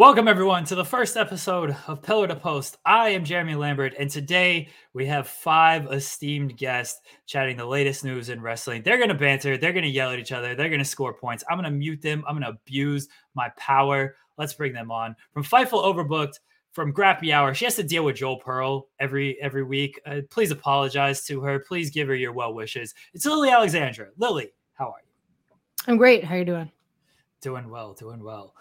Welcome, everyone, to the first episode of Pillar to Post. I am Jeremy Lambert, and today we have five esteemed guests chatting the latest news in wrestling. They're going to banter. They're going to yell at each other. They're going to score points. I'm going to mute them. I'm going to abuse my power. Let's bring them on. From Fightful Overbooked, from Grappy Hour, she has to deal with Joel Pearl every week. Please apologize to her. Please give her your well wishes. It's Lillie Alexandra. Lillie, how are you? I'm great. How are you doing? Doing well, doing well.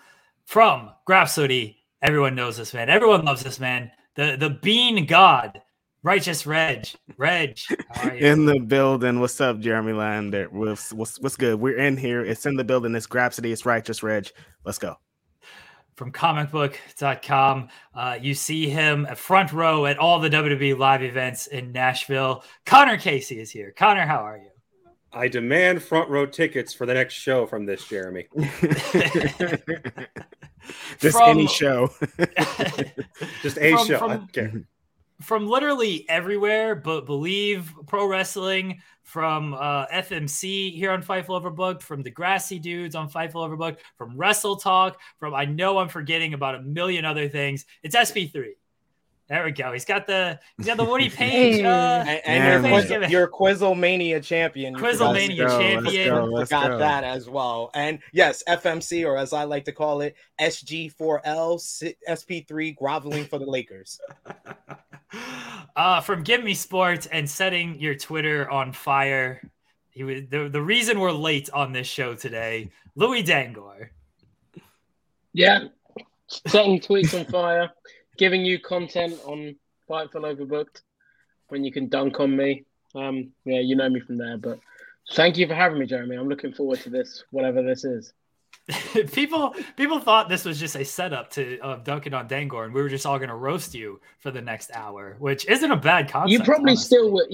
From Grapsody, everyone knows this man. Everyone loves this man. The bean god, Righteous Reg. Reg, how are you? In the building. What's up, Jeremy Lambert? What's good? We're in here. It's in the building. It's Grapsody. It's Righteous Reg. Let's go. From comicbook.com, you see him at front row at all the WWE live events in Nashville. Connor Casey is here. Connor, how are you? I demand front row tickets for the next show from this, Jeremy. Just any show. Just a show. From literally everywhere, but Believe Pro Wrestling, from FMC here on Fightful Overbooked, from the Grassy Dudes on Fightful Overbooked, from Wrestle Talk, from I know I'm forgetting about a million other things. It's SP3. There we go. He's got the Woody Page. And your Quizzlemania champion. Got that as well. And yes, FMC, or as I like to call it, SG4L, SP3, groveling for the Lakers. From Give Me Sports and setting your Twitter on fire. He was the reason we're late on this show today. Louis Dangoor. Yeah. Setting tweets on fire. Giving you content on Fightful Overbooked when you can dunk on me. Yeah, you know me from there, but thank you for having me, Jeremy. I'm looking forward to this, whatever this is. People thought this was just a setup to dunking on Dangoor, and we were just all going to roast you for the next hour, which isn't a bad concept. You probably still will,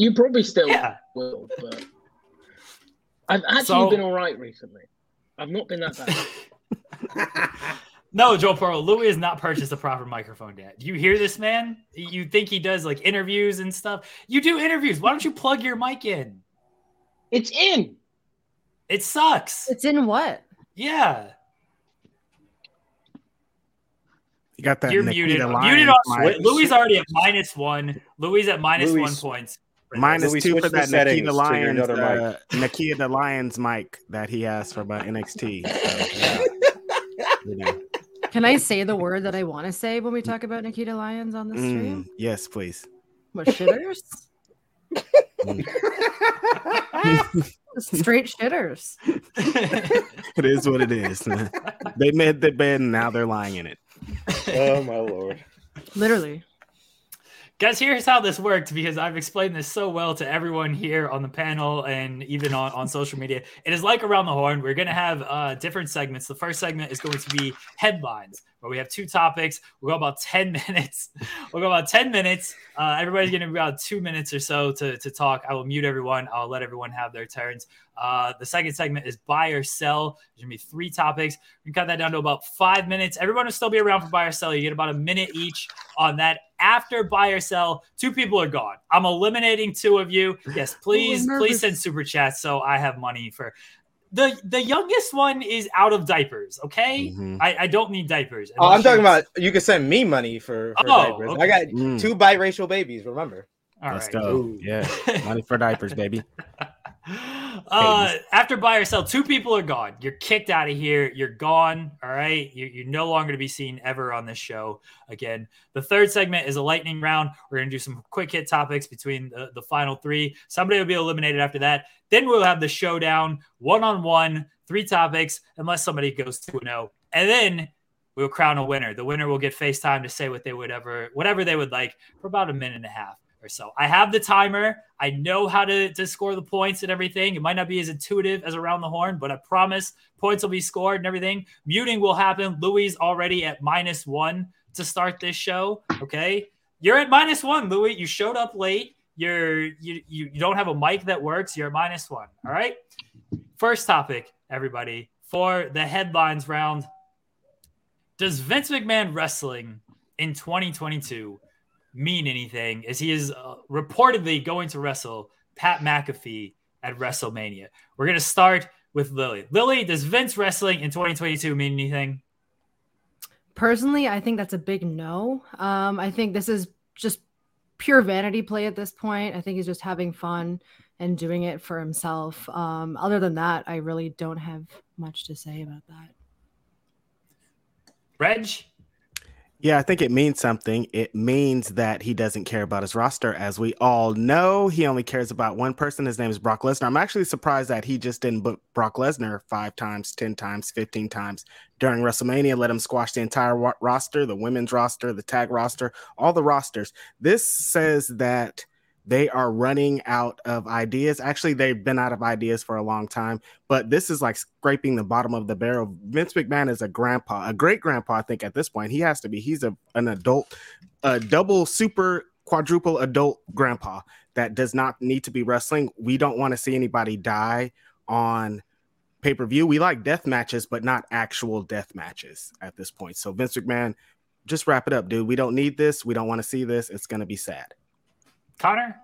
but I've actually been all right recently. I've not been that bad. No, Joel Pearl, Louis has not purchased a proper microphone yet. Do you hear this, man? You think he does, like, interviews and stuff? You do interviews. Why don't you plug your mic in? It's in. It sucks. It's in what? Yeah. You got that. You're muted. Muted on Switch. Louis already at -1. Louis at -1 points. -2 for that Nakia the Lions mic that he asked for about NXT. So, yeah. You know. Can I say the word that I want to say when we talk about Nikita Lyons on the stream? Yes, please. What, shitters? Straight shitters. It is what it is. They made the bed and now they're lying in it. Oh, my Lord. Literally. Guys, here's how this worked, because I've explained this so well to everyone here on the panel and even on social media. It is like Around the Horn. We're going to have different segments. The first segment is going to be headlines, where we have two topics. We'll go about 10 minutes. Everybody's going to be about 2 minutes or so to talk. I will mute everyone. I'll let everyone have their turns. The second segment is buy or sell. There's going to be three topics. We can cut that down to about 5 minutes. Everyone will still be around for buy or sell. You get about a minute each on that. After buy or sell, two people are gone. I'm eliminating two of you. Yes, please send super chats so I have money for... The youngest one is out of diapers, okay? Mm-hmm. I don't need diapers. Oh, I'm talking about you can send me money for diapers. Okay. I got two biracial babies, remember. All right. Let's go. Ooh. Yeah, money for diapers, baby. After buy or sell, two people are gone. You're kicked out of here. You're gone. All right. You're no longer to be seen ever on this show again. The third segment is a lightning round. We're going to do some quick hit topics between the final three. Somebody will be eliminated after that. Then we'll have the showdown, one-on-one, three topics, unless somebody goes 2-0. And then we'll crown a winner. The winner will get FaceTime to say what they would whatever they would like for about a minute and a half. So I have the timer. I know how to score the points and everything. It might not be as intuitive as Around the Horn, but I promise points will be scored and everything. Muting will happen. Louis already at -1 to start this show. Okay. You're at -1, Louis. You showed up late. You don't have a mic that works. You're at -1. All right. First topic, everybody, for the headlines round. Does Vince McMahon wrestling in 2022 mean anything, as he is reportedly going to wrestle Pat McAfee at WrestleMania? We're going to start with Lillie. Lillie, does Vince wrestling in 2022 mean anything? Personally, I think that's a big no. I think this is just pure vanity play at this point. I think he's just having fun and doing it for himself. Other than that, I really don't have much to say about that. Reg? Yeah, I think it means something. It means that he doesn't care about his roster. As we all know, he only cares about one person. His name is Brock Lesnar. I'm actually surprised that he just didn't book Brock Lesnar 5 times, 10 times, 15 times during WrestleMania. Let him squash the entire roster, the women's roster, the tag roster, all the rosters. This says that they are running out of ideas. Actually, they've been out of ideas for a long time, but this is like scraping the bottom of the barrel. Vince McMahon is a grandpa, a great grandpa, I think, at this point. He has to be. He's an adult, a double, super, quadruple adult grandpa that does not need to be wrestling. We don't want to see anybody die on pay-per-view. We like death matches, but not actual death matches at this point. So Vince McMahon, just wrap it up, dude. We don't need this. We don't want to see this. It's going to be sad. Connor?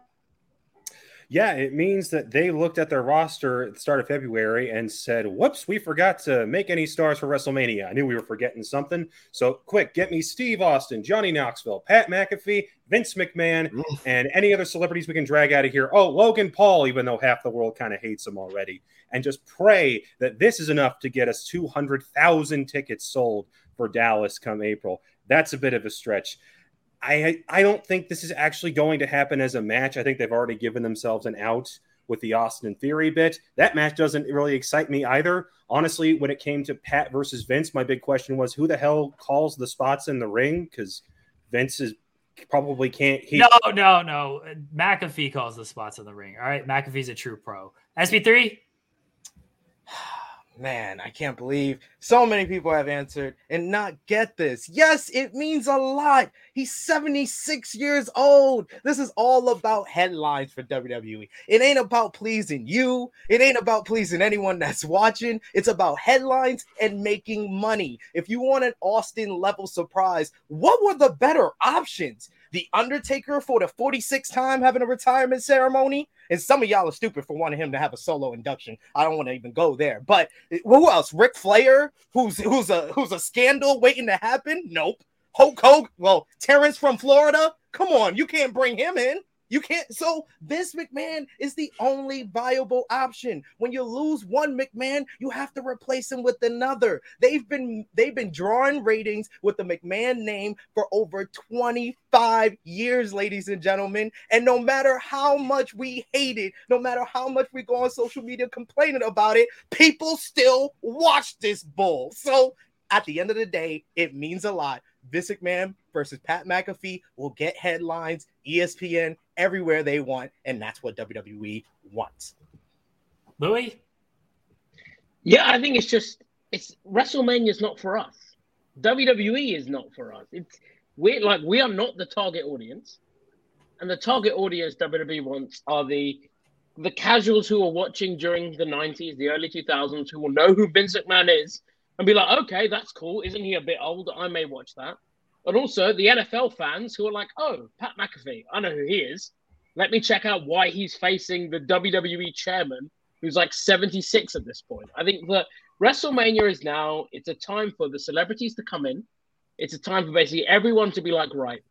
Yeah, it means that they looked at their roster at the start of February and said, whoops, we forgot to make any stars for WrestleMania. I knew we were forgetting something. So quick, get me Steve Austin, Johnny Knoxville, Pat McAfee, Vince McMahon, and any other celebrities we can drag out of here. Oh, Logan Paul, even though half the world kind of hates him already. And just pray that this is enough to get us 200,000 tickets sold for Dallas come April. That's a bit of a stretch. I don't think this is actually going to happen as a match. I think they've already given themselves an out with the Austin Theory bit. That match doesn't really excite me either. Honestly, when it came to Pat versus Vince, my big question was, who the hell calls the spots in the ring? Because Vince is probably can't. No. McAfee calls the spots in the ring. All right, McAfee's a true pro. SP3? Man, I can't believe so many people have answered and not get this. Yes, it means a lot. He's 76 years old. This is all about headlines for WWE. It ain't about pleasing you. It ain't about pleasing anyone that's watching. It's about headlines and making money. If you want an Austin-level surprise, what were the better options? The Undertaker for the 46th time having a retirement ceremony? And some of y'all are stupid for wanting him to have a solo induction. I don't want to even go there. But who else? Ric Flair, who's a scandal waiting to happen? Nope. Hulk Hogan. Well, Terrence from Florida. Come on, you can't bring him in. You can't. So Vince McMahon is the only viable option. When you lose one McMahon, you have to replace him with another. They've been drawing ratings with the McMahon name for over 25 years, ladies and gentlemen. And no matter how much we hate it, no matter how much we go on social media complaining about it, people still watch this bull. So at the end of the day, it means a lot. Vince McMahon versus Pat McAfee will get headlines, ESPN, everywhere they want, and that's what WWE wants. Louis? Yeah, I think it's WrestleMania's not for us. WWE is not for us. We are not the target audience, and the target audience WWE wants are the casuals who are watching during the 90s, the early 2000s, who will know who Vince McMahon is and be like, okay, that's cool. Isn't he a bit old? I may watch that. And also the NFL fans who are like, oh, Pat McAfee, I know who he is. Let me check out why he's facing the WWE chairman, who's like 76 at this point. I think that WrestleMania is now, it's a time for the celebrities to come in. It's a time for basically everyone to be like, right,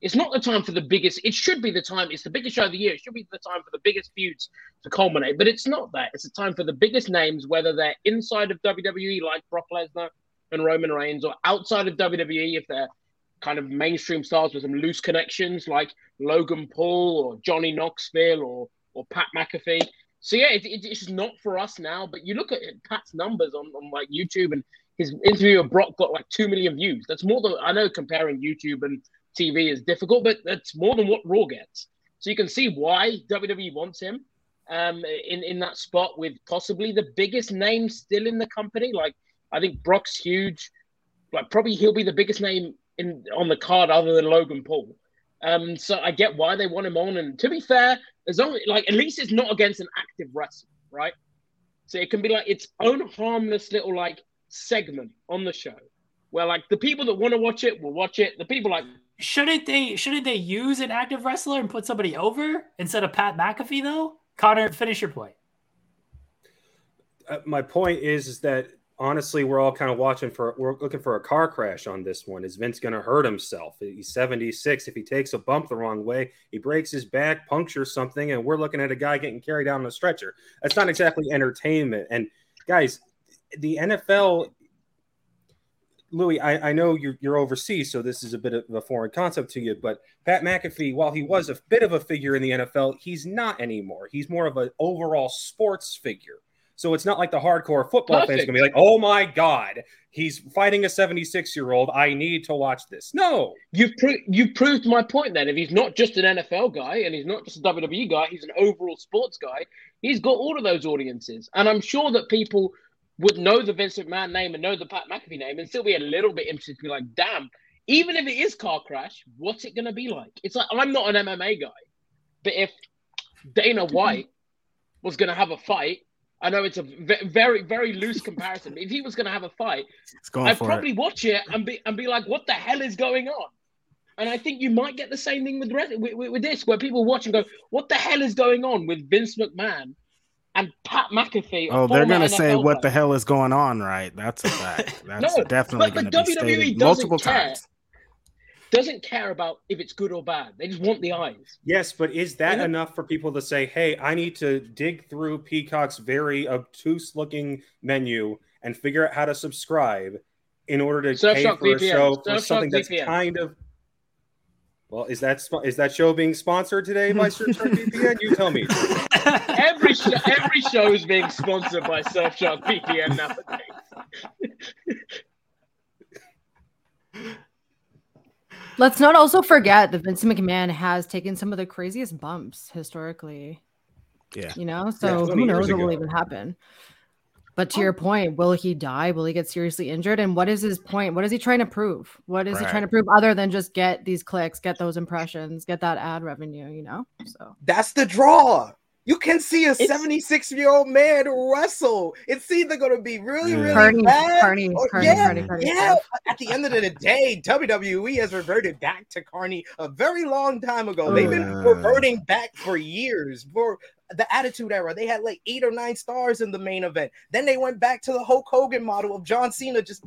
it's not the time for the biggest, it should be the time, it's the biggest show of the year. It should be the time for the biggest feuds to culminate, but it's not that. It's a time for the biggest names, whether they're inside of WWE like Brock Lesnar and Roman Reigns, or outside of WWE if they're kind of mainstream stars with some loose connections like Logan Paul or Johnny Knoxville or Pat McAfee. So yeah, it's just not for us now, but you look at it, Pat's numbers on like YouTube, and his interview with Brock got like 2 million views. That's more than, I know comparing YouTube and TV is difficult, but that's more than what Raw gets. So you can see why WWE wants him in that spot with possibly the biggest name still in the company. Like I think Brock's huge, like probably he'll be the biggest name on the card other than Logan Paul. So I get why they want him on. And to be fair, as long like at least it's not against an active wrestler, right? So it can be like its own harmless little like segment on the show where like the people that want to watch it will watch it. The people like shouldn't they use an active wrestler and put somebody over instead of Pat McAfee though? Connor, finish your point. My point is that honestly, we're all kind of looking for a car crash on this one. Is Vince going to hurt himself? He's 76. If he takes a bump the wrong way, he breaks his back, punctures something, and we're looking at a guy getting carried out on a stretcher. That's not exactly entertainment. And guys, the NFL, Louis, I know you're overseas, so this is a bit of a foreign concept to you, but Pat McAfee, while he was a bit of a figure in the NFL, he's not anymore. He's more of an overall sports figure. So it's not like the hardcore football fans are going to be like, oh, my God, he's fighting a 76-year-old. I need to watch this. No. You've proved my point then. If he's not just an NFL guy and he's not just a WWE guy, he's an overall sports guy, he's got all of those audiences. And I'm sure that people would know the Vince McMahon name and know the Pat McAfee name and still be a little bit interested to be like, damn, even if it is car crash, what's it going to be like? It's like, I'm not an MMA guy, but if Dana White was going to have a fight, I know it's a very, very loose comparison. If he was going to have a fight, I'd probably watch it and be like, what the hell is going on? And I think you might get the same thing with this, where people watch and go, what the hell is going on with Vince McMahon and Pat McAfee? Oh, they're going to say what the hell is going on, right? That's a fact. That's no, definitely going to be stated multiple times. Doesn't care about if it's good or bad. They just want the eyes. Yes, but is that enough for people to say, hey, I need to dig through Peacock's very obtuse-looking menu and figure out how to subscribe in order to pay for a show for something that's kind of... Well, is that show being sponsored today by Surfshark VPN? You tell me. Every show is being sponsored by Surfshark VPN nowadays. Let's not also forget that Vince McMahon has taken some of the craziest bumps historically. Yeah. You know, so who knows what will even happen. But to your point, will he die? Will he get seriously injured? And what is his point? What is he trying to prove? What is he trying to prove other than just get these clicks, get those impressions, get that ad revenue, you know? So that's the draw. You can see a 76-year-old man wrestle. It's either going to be really, really bad. At the end of the day, WWE has reverted back to Carney a very long time ago. They've been reverting back for years. For the Attitude Era, they had like 8 or 9 stars in the main event. Then they went back to the Hulk Hogan model of John Cena just...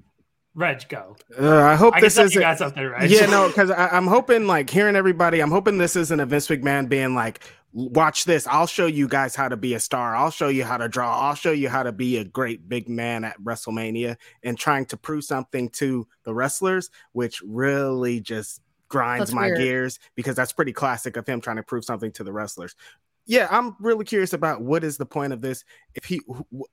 Reg, go. I hope this isn't. Got something, Reg. Yeah, no, because I'm hoping, like, hearing everybody, I'm hoping this isn't a Vince McMahon being like, watch this. I'll show you guys how to be a star. I'll show you how to draw. I'll show you how to be a great big man at WrestleMania, and trying to prove something to the wrestlers, which really just grinds my gears, because that's pretty classic of him trying to prove something to the wrestlers. Yeah, I'm really curious about what is the point of this.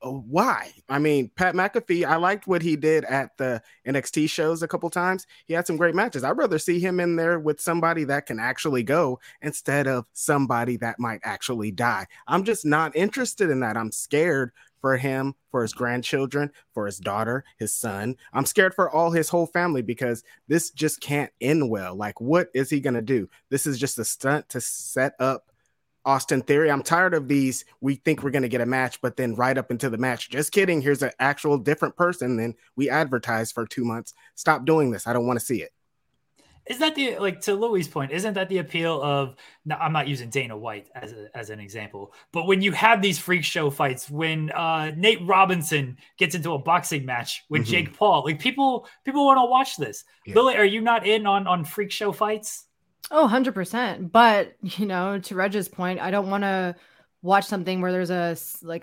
Why? I mean, Pat McAfee, I liked what he did at the NXT shows a couple times. He had some great matches. I'd rather see him in there with somebody that can actually go instead of somebody that might actually die. I'm just not interested in that. I'm scared for him, for his grandchildren, for his daughter, his son. I'm scared for his whole family, because this just can't end well. Like, what is he going to do? This is just a stunt to set up Austin Theory. I'm tired of these. We think we're going to get a match, but then right up into the match, just kidding, here's an actual different person than we advertised for 2 months. Stop doing this. I don't want to see it. Is that the, like, to Louis' point, isn't that the appeal of, now, I'm not using Dana White as an example, but when you have these freak show fights, when Nate Robinson gets into a boxing match with Jake Paul, like, people want to watch this. Yeah. Lillie, are you not in on freak show fights? Oh, 100%. But, you know, to Reg's point, I don't want to watch something where there's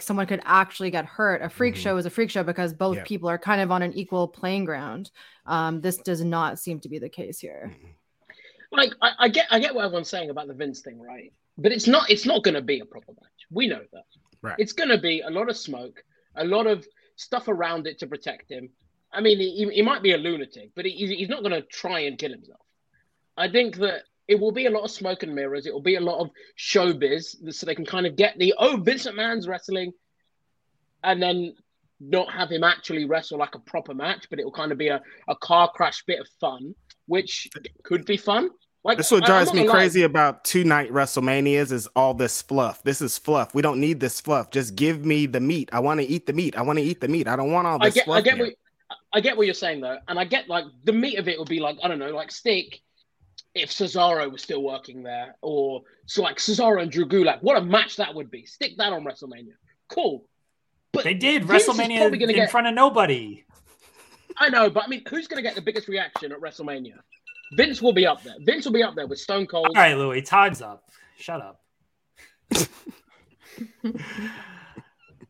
someone could actually get hurt. A freak show is a freak show because both people are kind of on an equal playing ground. This does not seem to be the case here. Like, I get what everyone's saying about the Vince thing, right? But it's not going to be a proper match. We know that. Right. It's going to be a lot of smoke, a lot of stuff around it to protect him. I mean, he might be a lunatic, but he's not going to try and kill himself. I think that it will be a lot of smoke and mirrors. It will be a lot of showbiz, so they can kind of get Vince McMahon's wrestling, and then not have him actually wrestle like a proper match, but it will kind of be a car crash bit of fun, which could be fun. Like, that's what drives me crazy about 2-night WrestleManias is all this fluff. This is fluff. We don't need this fluff. Just give me the meat. I want to eat the meat. I want to eat the meat. I don't want all this fluff. I get what you're saying, though. And I get, like, the meat of it would be, like, I don't know, like, steak. If Cesaro was still working there, or so, like Cesaro and Drew Gulak, what a match that would be. Stick that on WrestleMania. Cool. But they did. WrestleMania in front of nobody. I know, but I mean, who's going to get the biggest reaction at WrestleMania? Vince will be up there. Vince will be up there with Stone Cold. All right, Louis, time's up. Shut up.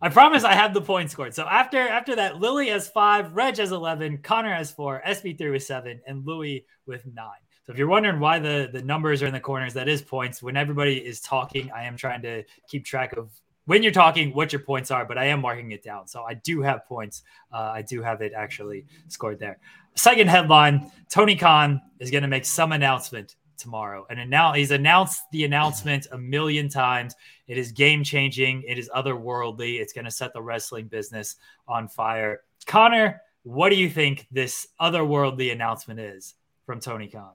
I promise I have the points scored. So after that, Lillie has 5, Reg has 11, Connor has 4, SP3 with 7, and Louis with 9. So if you're wondering why the numbers are in the corners, that is points. When everybody is talking, I am trying to keep track of when you're talking, what your points are, but I am marking it down. So I do have points. I do have it actually scored there. Second headline, Tony Khan is going to make some announcement tomorrow. And now he's announced the announcement 1,000,000 times. It is game-changing. It is otherworldly. It's going to set the wrestling business on fire. Connor, what do you think this otherworldly announcement is from Tony Khan?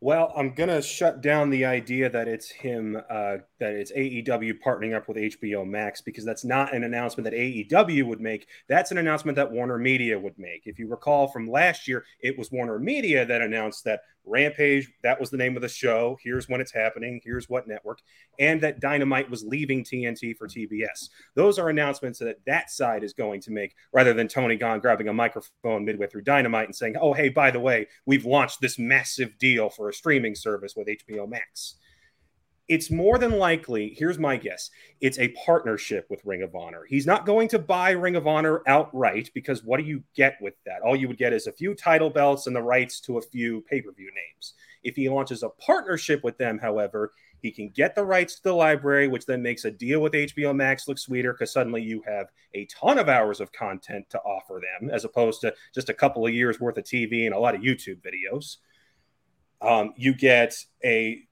Well, I'm going to shut down the idea that it's him, that it's AEW partnering up with HBO Max, because that's not an announcement that AEW would make. That's an announcement that Warner Media would make. If you recall from last year, it was Warner Media that announced that Rampage, that was the name of the show. Here's when it's happening. Here's what network. And that Dynamite was leaving TNT for TBS. Those are announcements that that side is going to make, rather than Tony Khan grabbing a microphone midway through Dynamite and saying, oh, hey, by the way, we've launched this massive deal for a streaming service with HBO Max. It's more than likely, here's my guess, it's a partnership with Ring of Honor. He's not going to buy Ring of Honor outright, because what do you get with that? All you would get is a few title belts and the rights to a few pay-per-view names. If he launches a partnership with them, however, he can get the rights to the library, which then makes a deal with HBO Max look sweeter, because suddenly you have a ton of hours of content to offer them, as opposed to just a couple of years worth of TV and a lot of YouTube videos. You get a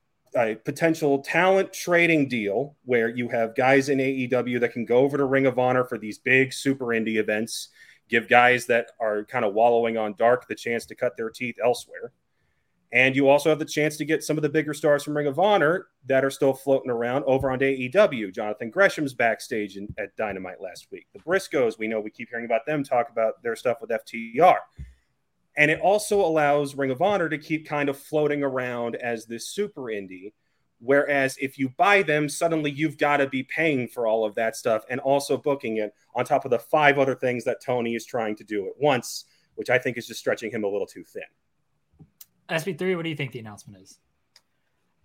potential talent trading deal where you have guys in AEW that can go over to Ring of Honor for these big super indie events, give guys that are kind of wallowing on dark the chance to cut their teeth elsewhere. And you also have the chance to get some of the bigger stars from Ring of Honor that are still floating around over on AEW. Jonathan Gresham's backstage at Dynamite last week. The Briscoes, we know, we keep hearing about them talk about their stuff with FTR. And it also allows Ring of Honor to keep kind of floating around as this super indie. Whereas if you buy them, suddenly you've got to be paying for all of that stuff and also booking it on top of the 5 other things that Tony is trying to do at once, which I think is just stretching him a little too thin. SB3, what do you think the announcement is?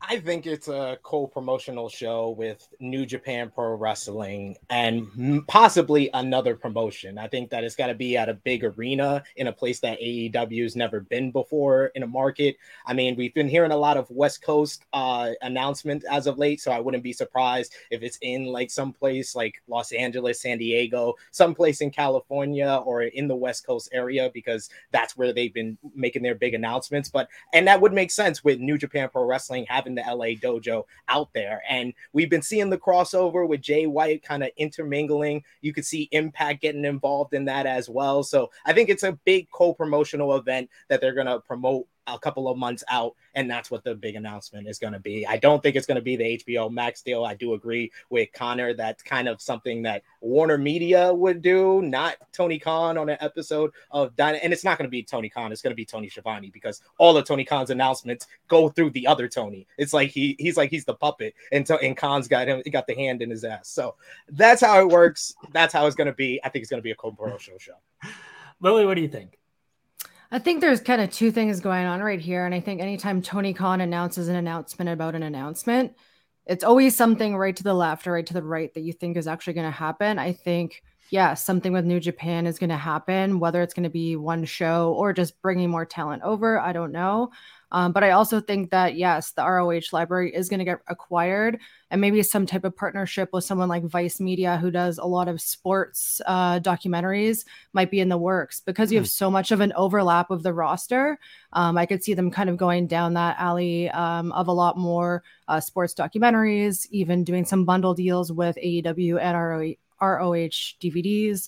I think it's a co-promotional show with New Japan Pro Wrestling and possibly another promotion. I think that it's got to be at a big arena in a place that AEW's never been before in a market. I mean, we've been hearing a lot of West Coast announcements as of late, so I wouldn't be surprised if it's in like someplace like Los Angeles, San Diego, someplace in California or in the West Coast area, because that's where they've been making their big announcements. And that would make sense with New Japan Pro Wrestling having the LA dojo out there, and we've been seeing the crossover with Jay White kind of intermingling. You could see Impact getting involved in that as well, so I think it's a big co-promotional event that they're going to promote a couple of months out, and that's what the big announcement is going to be. I don't think it's going to be the HBO Max deal. I do agree with Connor. That's kind of something that Warner Media would do, not Tony Khan on an episode of Dynamite. And it's not going to be Tony Khan. It's going to be Tony Schiavone, because all of Tony Khan's announcements go through the other Tony. It's like he's the puppet, and Khan's got him. He got the hand in his ass. So that's how it works. That's how it's going to be. I think it's going to be a co-promotional show. Lillie, what do you think? I think there's kind of 2 things going on right here. And I think anytime Tony Khan announces an announcement about an announcement, it's always something right to the left or right to the right that you think is actually going to happen. I think, yeah, something with New Japan is going to happen, whether it's going to be one show or just bringing more talent over. I don't know. But I also think that, yes, the ROH library is going to get acquired, and maybe some type of partnership with someone like Vice Media, who does a lot of sports documentaries, might be in the works, because you have so much of an overlap of the roster. I could see them kind of going down that alley of a lot more sports documentaries, even doing some bundle deals with AEW and ROH DVDs,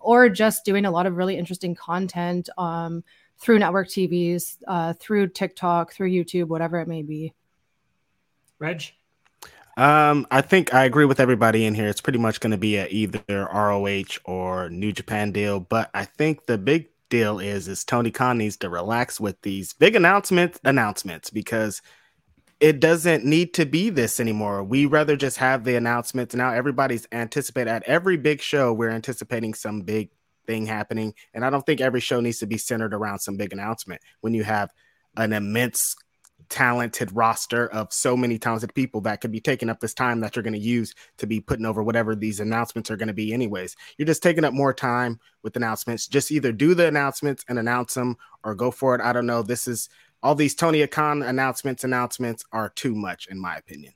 or just doing a lot of really interesting content through network TVs, through TikTok, through YouTube, whatever it may be. Reg? I think I agree with everybody in here. It's pretty much going to be either ROH or New Japan deal. But I think the big deal is Tony Khan needs to relax with these big announcements, because it doesn't need to be this anymore. We rather just have the announcements. Now everybody's anticipating at every big show. We're anticipating some big thing happening. And I don't think every show needs to be centered around some big announcement when you have an immense talented roster of so many talented people that could be taking up this time that you're going to use to be putting over whatever these announcements are going to be anyways. You're just taking up more time with announcements. Just either do the announcements and announce them or go for it. I don't know. This is all these Tony Khan announcements are too much in my opinion.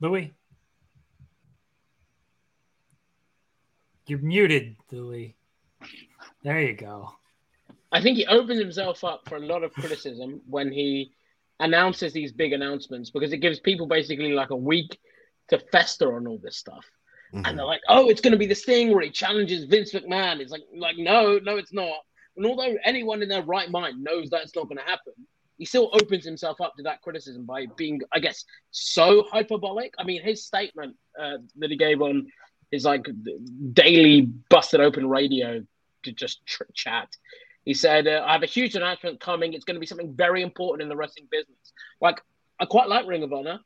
Louis. You're muted, Louis. There you go. I think he opens himself up for a lot of criticism when he announces these big announcements because it gives people basically like a week to fester on all this stuff. Mm-hmm. And they're like, oh, it's going to be this thing where he challenges Vince McMahon. It's like, no, it's not. And although anyone in their right mind knows that's not going to happen, he still opens himself up to that criticism by being, I guess, so hyperbolic. I mean, his statement that he gave on his like daily busted open radio to just chat. He said, I have a huge announcement coming. It's going to be something very important in the wrestling business. Like, I quite like Ring of Honor.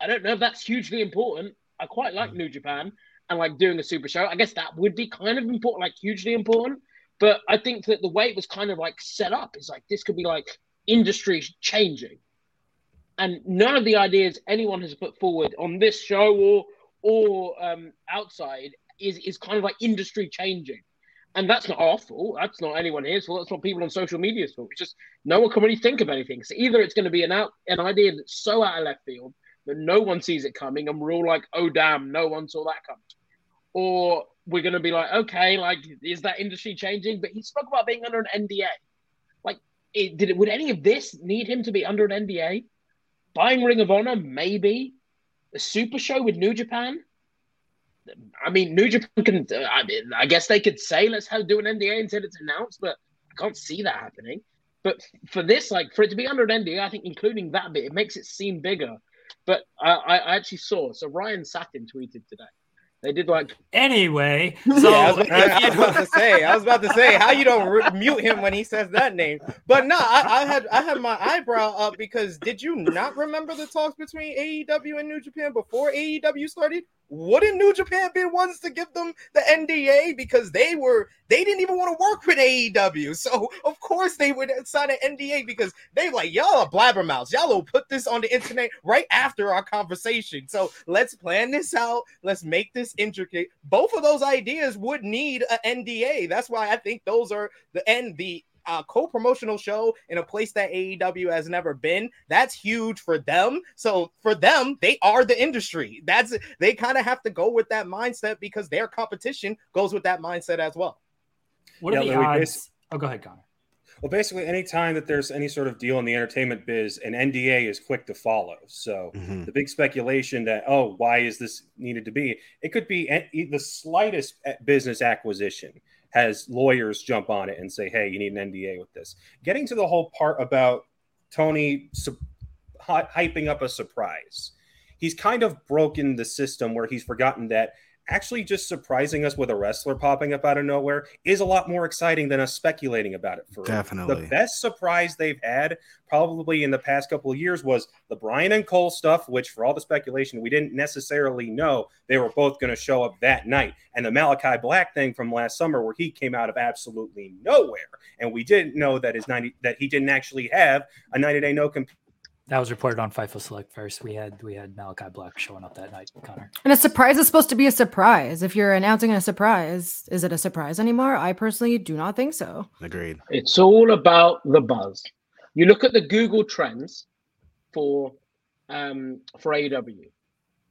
I don't know if that's hugely important. I quite like New Japan and like doing a super show. I guess that would be kind of important, like hugely important. But I think that the way it was kind of like set up is like, this could be like industry changing. And none of the ideas anyone has put forward on this show or outside is kind of like industry changing. And that's not our fault. That's not anyone here's fault. That's not people on social media's fault. It's just no one can really think of anything. So either it's going to be an idea that's so out of left field that no one sees it coming and we're all like, oh, damn, no one saw that coming. Or we're going to be like, okay, like, is that industry changing? But he spoke about being under an NDA. Like, would any of this need him to be under an NDA? Buying Ring of Honor? Maybe. A super show with New Japan? I mean, New Japan can, I guess they could say, let's do an NDA until it's announced, but I can't see that happening. But for this, like, for it to be under an NDA, I think including that bit, it makes it seem bigger. But I actually saw, so Ryan Satin tweeted today. They did like... Anyway, so... I was about to say, how you don't mute him when he says that name? But no, I had my eyebrow up because did you not remember the talks between AEW and New Japan before AEW started? Wouldn't New Japan be the ones to give them the NDA because they didn't even want to work with AEW? So of course they would sign an NDA because they like, y'all are blabbermouths. Y'all will put this on the internet right after our conversation. So let's plan this out. Let's make this intricate. Both of those ideas would need an NDA. That's why I think those are the co-promotional show in a place that AEW has never been. That's huge for them. So for them, they are the industry. They kind of have to go with that mindset because their competition goes with that mindset as well. What are the odds? Oh, go ahead, Connor. Well, basically, any time that there's any sort of deal in the entertainment biz, an NDA is quick to follow. So the big speculation that, oh, why is this needed to be? It could be the slightest business acquisition has lawyers jump on it and say, hey, you need an NDA with this. Getting to the whole part about Tony hyping up a surprise. He's kind of broken the system where he's forgotten that actually just surprising us with a wrestler popping up out of nowhere is a lot more exciting than us speculating about it. Definitely. The best surprise they've had probably in the past couple of years was the Bryan and Cole stuff, which for all the speculation, we didn't necessarily know they were both going to show up that night. And the Malachi Black thing from last summer where he came out of absolutely nowhere. And we didn't know that that he didn't actually have a 90-day no-compete. That was reported on Fightful Select first. We had Malachi Black showing up that night, Connor. And a surprise is supposed to be a surprise. If you're announcing a surprise, is it a surprise anymore? I personally do not think so. Agreed. It's all about the buzz. You look at the Google trends for AEW.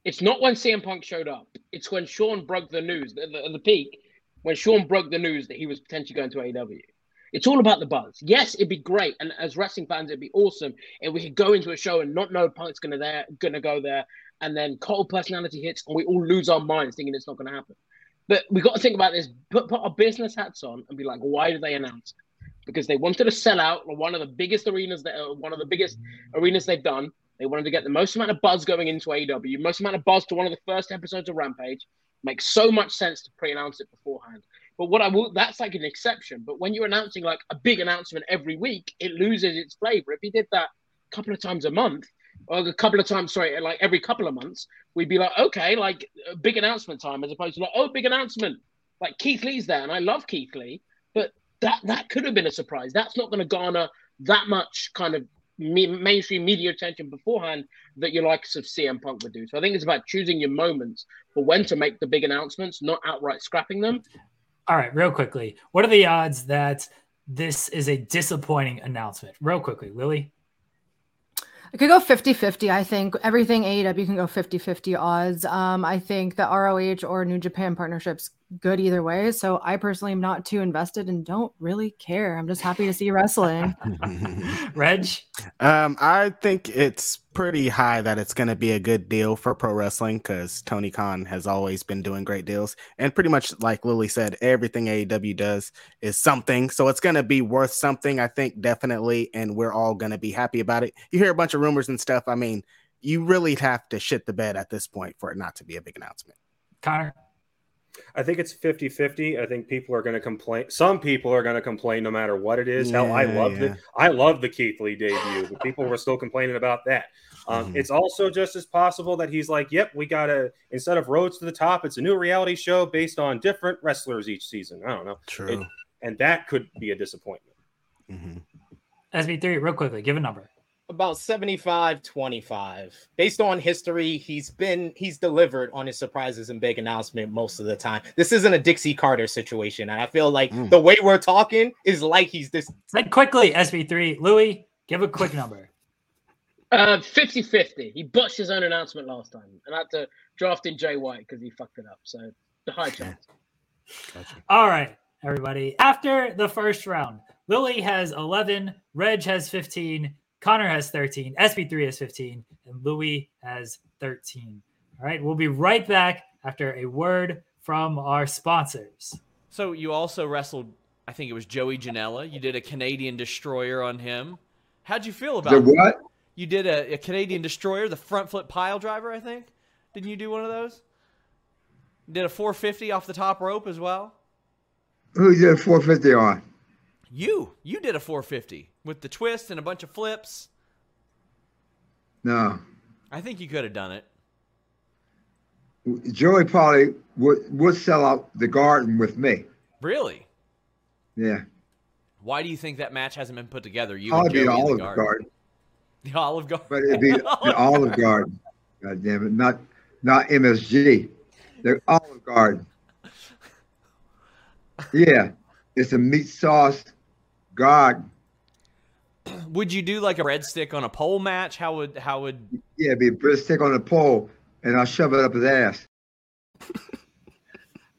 It's not when CM Punk showed up. It's when Sean broke the news at the peak, when Sean broke the news that he was potentially going to AEW. It's all about the buzz. Yes, it'd be great. And as wrestling fans, it'd be awesome. And we could go into a show and not know Punk's gonna go there. And then cold personality hits and we all lose our minds thinking it's not going to happen. But we've got to think about this. Put our business hats on and be like, why did they announce it? Because they wanted to sell out one of the biggest arenas they've done. They wanted to get the most amount of buzz going into AEW, most amount of buzz to one of the first episodes of Rampage. Makes so much sense to pre-announce it beforehand. But that's like an exception. But when you're announcing like a big announcement every week, it loses its flavor. If you did that a couple of times a month, or a couple of times, sorry, like every couple of months, we'd be like, okay, like big announcement time, as opposed to like, oh, big announcement. Like Keith Lee's there, and I love Keith Lee, but that could have been a surprise. That's not going to garner that much kind of mainstream media attention beforehand that your likes of CM Punk would do. So I think it's about choosing your moments for when to make the big announcements, not outright scrapping them. All right, real quickly, what are the odds that this is a disappointing announcement? Real quickly, Lillie? I could go 50-50, I think. Everything AEW can go 50-50 odds. I think the ROH or New Japan partnership's good either way. So I personally am not too invested and don't really care. I'm just happy to see wrestling. Reg? I think it's pretty high that it's going to be a good deal for pro wrestling because Tony Khan has always been doing great deals. And pretty much like Lillie said, everything AEW does is something. So it's going to be worth something, I think, definitely. And we're all going to be happy about it. You hear a bunch of rumors and stuff. I mean, you really have to shit the bed at this point for it not to be a big announcement. Connor? I think it's 50-50. I think people are going to complain. Some people are going to complain no matter what it is. Yeah, hell, I love the Keith Lee debut. But people were still complaining about that. It's also just as possible that he's like, yep, we got to, instead of Roads to the Top, it's a new reality show based on different wrestlers each season. I don't know. True. And that could be a disappointment. Mm-hmm. SB3, real quickly, give a number. About 75-25. Based on history, he's delivered on his surprises and big announcement most of the time. This isn't a Dixie Carter situation, and I feel like the way we're talking is like he's this. Like quickly, SB3, Louis, give a quick number. 50-50. He botched his own announcement last time, and I had to draft in Jay White because he fucked it up. So the high chance. Gotcha. All right, everybody. After the first round, Lillie has 11, Reg has 15. Connor has 13, SP3 has 15, and Louis has 13. All right, we'll be right back after a word from our sponsors. So you also wrestled, I think it was Joey Janela. You did a Canadian Destroyer on him. How'd you feel about it? What? You did a Canadian Destroyer, the front flip pile driver, I think. Didn't you do one of those? You did a 450 off the top rope as well? Who did a 450 on? You did a 450 with the twist and a bunch of flips. No. I think you could have done it. Joey probably would sell out the garden with me. Really? Yeah. Why do you think that match hasn't been put together? You would be the Olive Garden. The Olive Garden. But it'd be the Olive Garden. God damn it. Not MSG. The Olive Garden. Yeah. It's a meat sauce garden. Would you do like a breadstick on a pole match? How would? Yeah, it'd be a breadstick on a pole, and I'll shove it up his ass.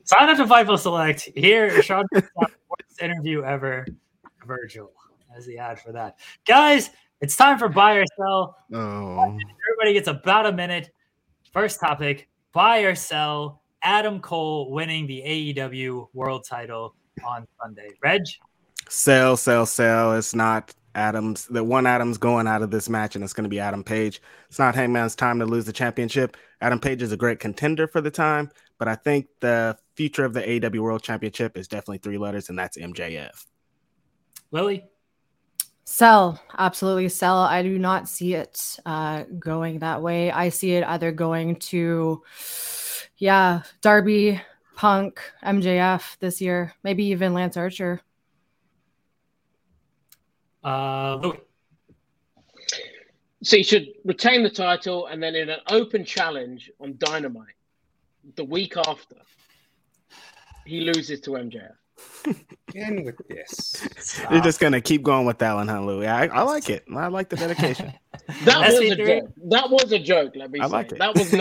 Sign up to Fightful Select. Here is Sean worst interview ever. Virgil as the ad for that. Guys, it's time for buy or sell. Oh. Everybody gets about a minute. First topic: buy or sell. Adam Cole winning the AEW World Title on Sunday. Reg? Sell. It's not Adam's. The one Adam's going out of this match, and it's going to be Adam Page. It's not Hangman's time to lose the championship. Adam Page is a great contender for the time, but I think the future of the AEW World Championship is definitely three letters, and that's MJF. Lillie? Sell. Absolutely sell. I do not see it going that way. I see it either going to Darby, Punk, MJF this year, maybe even Lance Archer. So you should retain the title, and then in an open challenge on Dynamite the week after, he loses to MJF. Again with this. Stop. You're just going to keep going with that one, huh, Louis? I like it. I like the dedication. That was a joke, let me say. Like it. That was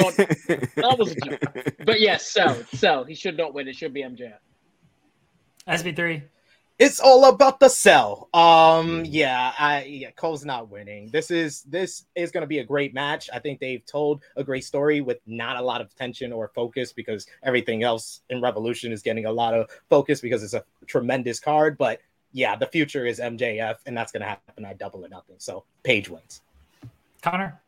a joke. But yes, sell. He should not win. It should be MJF. SB3. It's all about the sell. Cole's not winning. This is going to be a great match. I think they've told a great story with not a lot of tension or focus, because everything else in Revolution is getting a lot of focus because it's a tremendous card. But yeah, the future is MJF, and that's going to happen at Double or Nothing. So Page wins. Connor?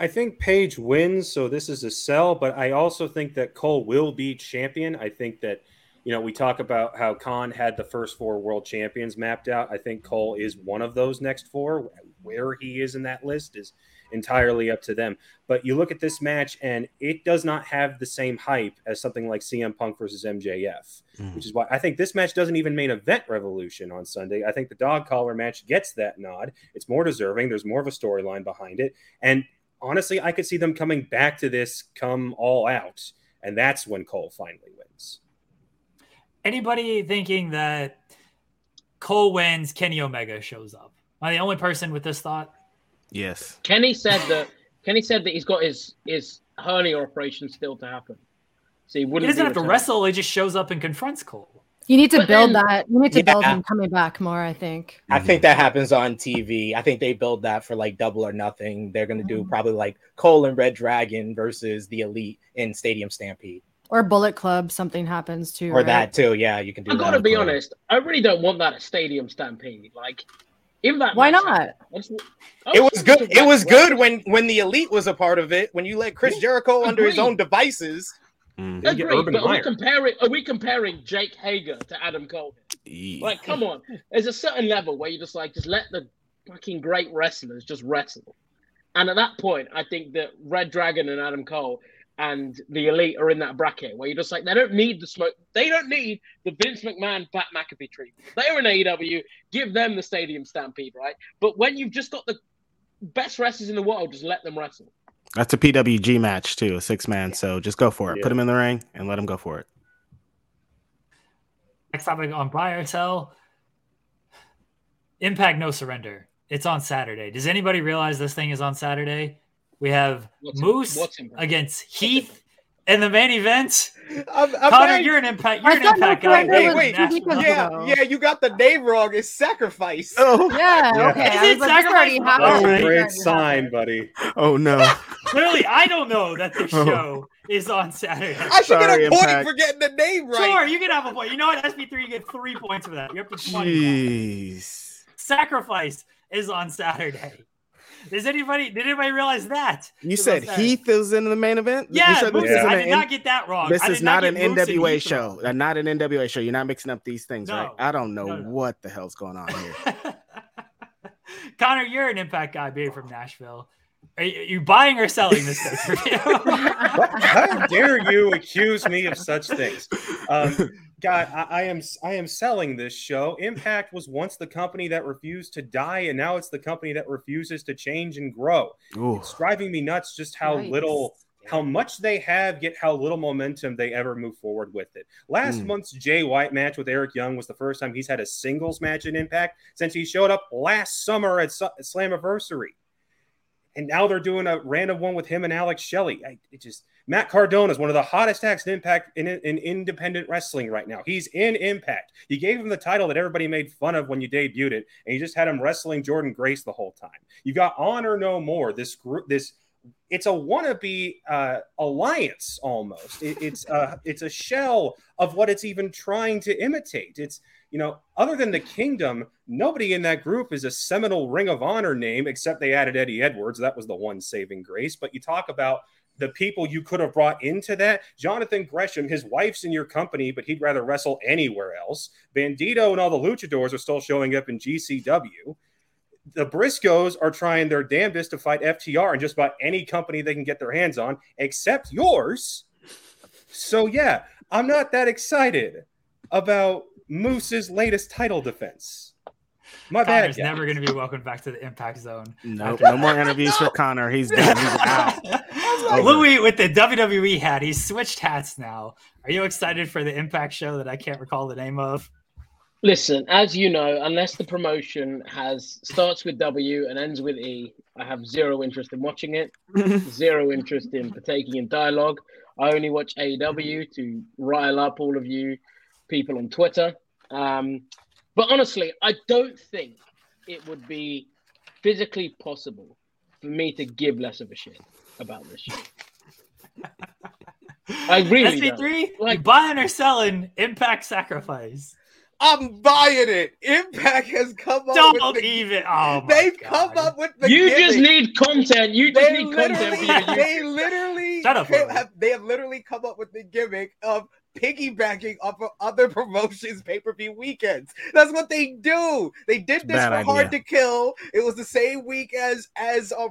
I think Page wins, so this is a sell, but I also think that Cole will be champion. I think that, we talk about how Khan had the first four world champions mapped out. I think Cole is one of those next four. Where he is in that list is entirely up to them. But you look at this match, and it does not have the same hype as something like CM Punk versus MJF, which is why I think this match doesn't even main event Revolution on Sunday. I think the dog collar match gets that nod. It's more deserving. There's more of a storyline behind it. And honestly, I could see them coming back to this come All Out, and that's when Cole finally wins. Anybody thinking that Cole wins, Kenny Omega shows up? Am I the only person with this thought? Yes. Kenny said that he's got his hernia operation still to happen. So he doesn't have to wrestle. He just shows up and confronts Cole. You need to build him coming back more, I think. I think that happens on TV. I think they build that for like Double or Nothing. They're going to do probably like Cole and Red Dragon versus the Elite in Stadium Stampede. Or Bullet Club, something happens too. Or right? That too, yeah. You can do. I gotta be honest. I really don't want that at Stadium Stampede. Like, even that. Why not? It was good. It was good when the Elite was a part of it. When you let Chris Jericho under his own devices. Agreed, but are we comparing Jake Hager to Adam Cole? Yeah. Like, come on. There's a certain level where you just like just let the fucking great wrestlers just wrestle. And at that point, I think that Red Dragon and Adam Cole and the Elite are in that bracket where you're just like, they don't need the smoke. They don't need the Vince McMahon, Pat McAfee treatment. They're in AEW. Give them the Stadium Stampede, right? But when you've just got the best wrestlers in the world, just let them wrestle. That's a PWG match, too, a six-man. So just go for it. Yeah. Put them in the ring and let them go for it. Next topic on Buy or Sell, Impact No Surrender. It's on Saturday. Does anybody realize this thing is on Saturday? We have Moose against Heath in the main event. Connor, you're an Impact. You're an Impact guy. Yeah, you got the name wrong. It's Sacrifice. Oh, yeah. Okay. Is it Sacrifice? Like, that's a great sign, buddy. Oh no. Clearly, I don't know that the show is on Saturday. I should get a point for getting the name right. Sure, you can have a point. You know what? SP3, you get 3 points for that. You're up to 20. Jeez. Sacrifice is on Saturday. Did anybody realize that? You said Heath is in the main event? Yeah, I did not get that wrong. This is not an NWA show. Not an NWA show. You're not mixing up these things, right? I don't know what the hell's going on here. Connor, you're an Impact guy being from Nashville. Are you buying or selling this thing? How dare you accuse me of such things? God, I am selling this show. Impact was once the company that refused to die, and now it's the company that refuses to change and grow. Ooh. It's driving me nuts just how little, how much they have, yet how little momentum they ever move forward with it. Last month's Jay White match with Eric Young was the first time he's had a singles match in Impact since he showed up last summer at Slammiversary. And now they're doing a random one with him and Alex Shelley. Matt Cardona is one of the hottest acts in Impact in independent wrestling right now. He's in Impact. You gave him the title that everybody made fun of when you debuted it, and you just had him wrestling Jordan Grace the whole time. You got Honor No More. This group, it's a wannabe alliance almost. It's a shell of what it's even trying to imitate. It's, you know, other than the Kingdom, nobody in that group is a seminal Ring of Honor name, except they added Eddie Edwards. That was the one saving grace. But you talk about the people you could have brought into that. Jonathan Gresham, his wife's in your company, but he'd rather wrestle anywhere else. Bandito and all the luchadors are still showing up in GCW. The Briscoes are trying their damnedest to fight FTR and just about any company they can get their hands on, except yours. So, yeah, I'm not that excited about Moose's latest title defense. My bad. Connor's never going to be welcomed back to the Impact Zone. Nope, no more interviews for Connor. He's done. He's out. Louis with the WWE hat. He's switched hats now. Are you excited for the Impact show that I can't recall the name of? Listen, as you know, unless the promotion starts with W and ends with E, I have zero interest in watching it, zero interest in partaking in dialogue. I only watch AEW to rile up all of you people on Twitter. But honestly, I don't think it would be physically possible for me to give less of a shit about this shit. I really SP3, like, buying or selling Impact Sacrifice? I'm buying it. Impact has come up with the You gimmick. Just need content. You just they need content. They have literally come up with the gimmick of piggybacking off of other promotions' pay-per-view weekends. That's what they do. They did this for Hard to Kill. It was the same week as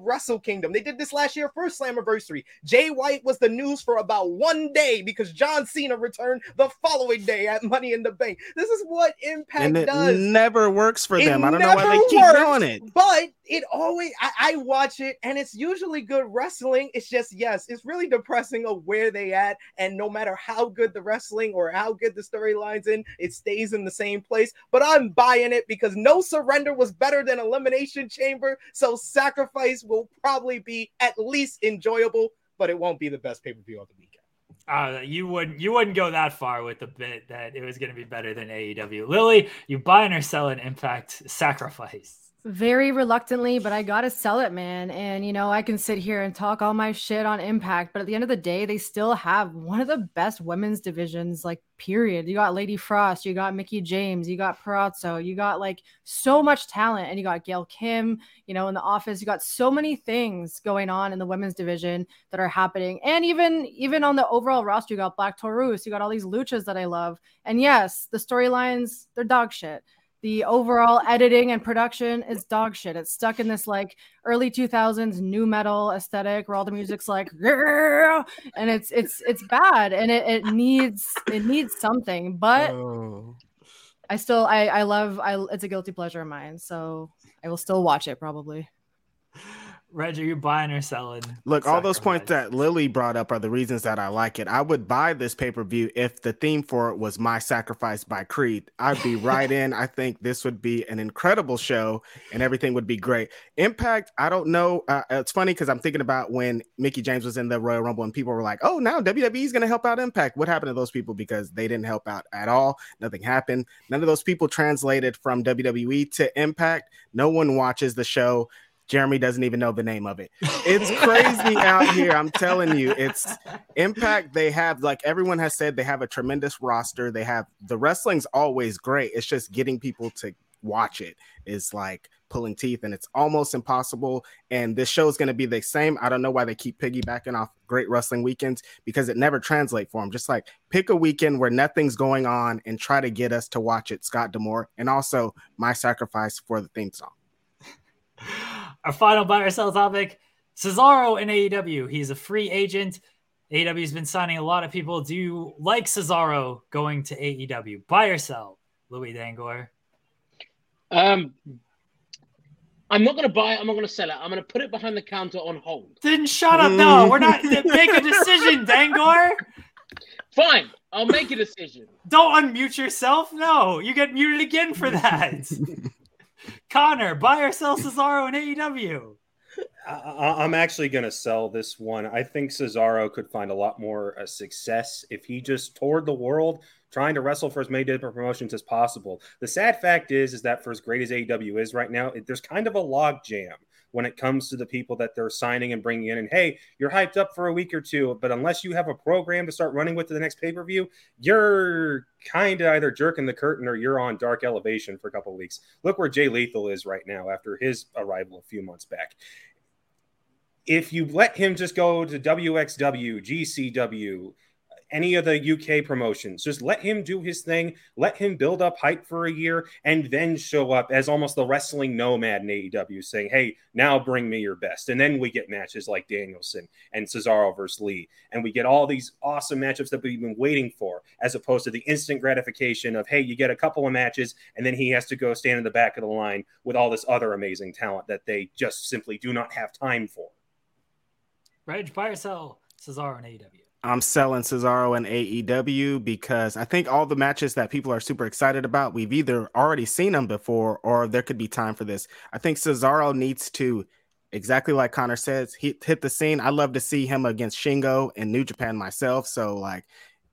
Wrestle Kingdom. They did this last year for Slammiversary. Jay White was the news for about 1 day because John Cena returned the following day at Money in the Bank. This is what Impact does. Never works for them. I don't know why they keep doing it. But it always, I watch it, and it's usually good wrestling. It's just, yes, it's really depressing of where they at, and no matter how good the wrestling or how good the storyline's in, it stays in the same place. But I'm buying it because No Surrender was better than Elimination Chamber, so Sacrifice will probably be at least enjoyable, but it won't be the best pay-per-view of the weekend. You wouldn't go that far with the bit that it was going to be better than AEW. Lillie, you buying or selling Impact Sacrifice? Very reluctantly, but I gotta sell it, man. And you know, I can sit here and talk all my shit on Impact, but at the end of the day, they still have one of the best women's divisions, like, period. You got Lady Frost, you got Mickie James, you got Perazzo, you got like so much talent, and you got Gail Kim, you know, in the office. You got so many things going on in the women's division that are happening. And even on the overall roster, you got Black Taurus, you got all these luchas that I love. And yes, the storylines, they're dog shit. The overall editing and production is dog shit. It's stuck in this like early 2000s new metal aesthetic where all the music's like, and it's bad, and it needs something. But I still love it's a guilty pleasure of mine, so I will still watch it probably. Reg, are you buying or selling? Look, all those points that Lillie brought up are the reasons that I like it. I would buy this pay-per-view if the theme for it was My Sacrifice by Creed. I'd be right in. I think this would be an incredible show and everything would be great. Impact, I don't know. It's funny because I'm thinking about when Mickie James was in the Royal Rumble and people were like, oh, now WWE's going to help out Impact. What happened to those people? Because they didn't help out at all. Nothing happened. None of those people translated from WWE to Impact. No one watches the show. Jeremy doesn't even know the name of it. It's crazy out here. I'm telling you, it's Impact. They have, like everyone has said, they have a tremendous roster. They have, the wrestling's always great. It's just getting people to watch it is like pulling teeth, and it's almost impossible. And this show is going to be the same. I don't know why they keep piggybacking off great wrestling weekends because it never translates for them. Just like pick a weekend where nothing's going on and try to get us to watch it. Scott D'Amore, and also My Sacrifice for the theme song. Our final buy or sell topic, Cesaro in AEW. He's a free agent. AEW's been signing a lot of people. Do you like Cesaro going to AEW? Buy or sell, Louis Dangoor? I'm not going to buy it. I'm not going to sell it. I'm going to put it behind the counter on hold. Then shut up. No, we're not. Make a decision, Dangoor. Fine. I'll make a decision. Don't unmute yourself. No, you get muted again for that. Connor, buy or sell Cesaro in AEW? I'm actually going to sell this one. I think Cesaro could find a lot more success if he just toured the world trying to wrestle for as many different promotions as possible. The sad fact is that for as great as AEW is right now, there's kind of a log jam when it comes to the people that they're signing and bringing in. And, hey, you're hyped up for a week or two, but unless you have a program to start running with to the next pay-per-view, you're kind of either jerking the curtain or you're on dark elevation for a couple of weeks. Look where Jay Lethal is right now after his arrival a few months back. If you let him just go to WXW, GCW, any of the UK promotions, just let him do his thing, let him build up hype for a year, and then show up as almost the wrestling nomad in AEW saying, hey, now bring me your best. And then we get matches like Danielson and Cesaro versus Lee. And we get all these awesome matchups that we've been waiting for, as opposed to the instant gratification of, hey, you get a couple of matches and then he has to go stand in the back of the line with all this other amazing talent that they just simply do not have time for. Reg, buy or sell Cesaro and AEW? I'm selling Cesaro and AEW because I think all the matches that people are super excited about, we've either already seen them before or there could be time for this. I think Cesaro needs to, exactly like Connor says, hit the scene. I love to see him against Shingo in New Japan myself. So, like,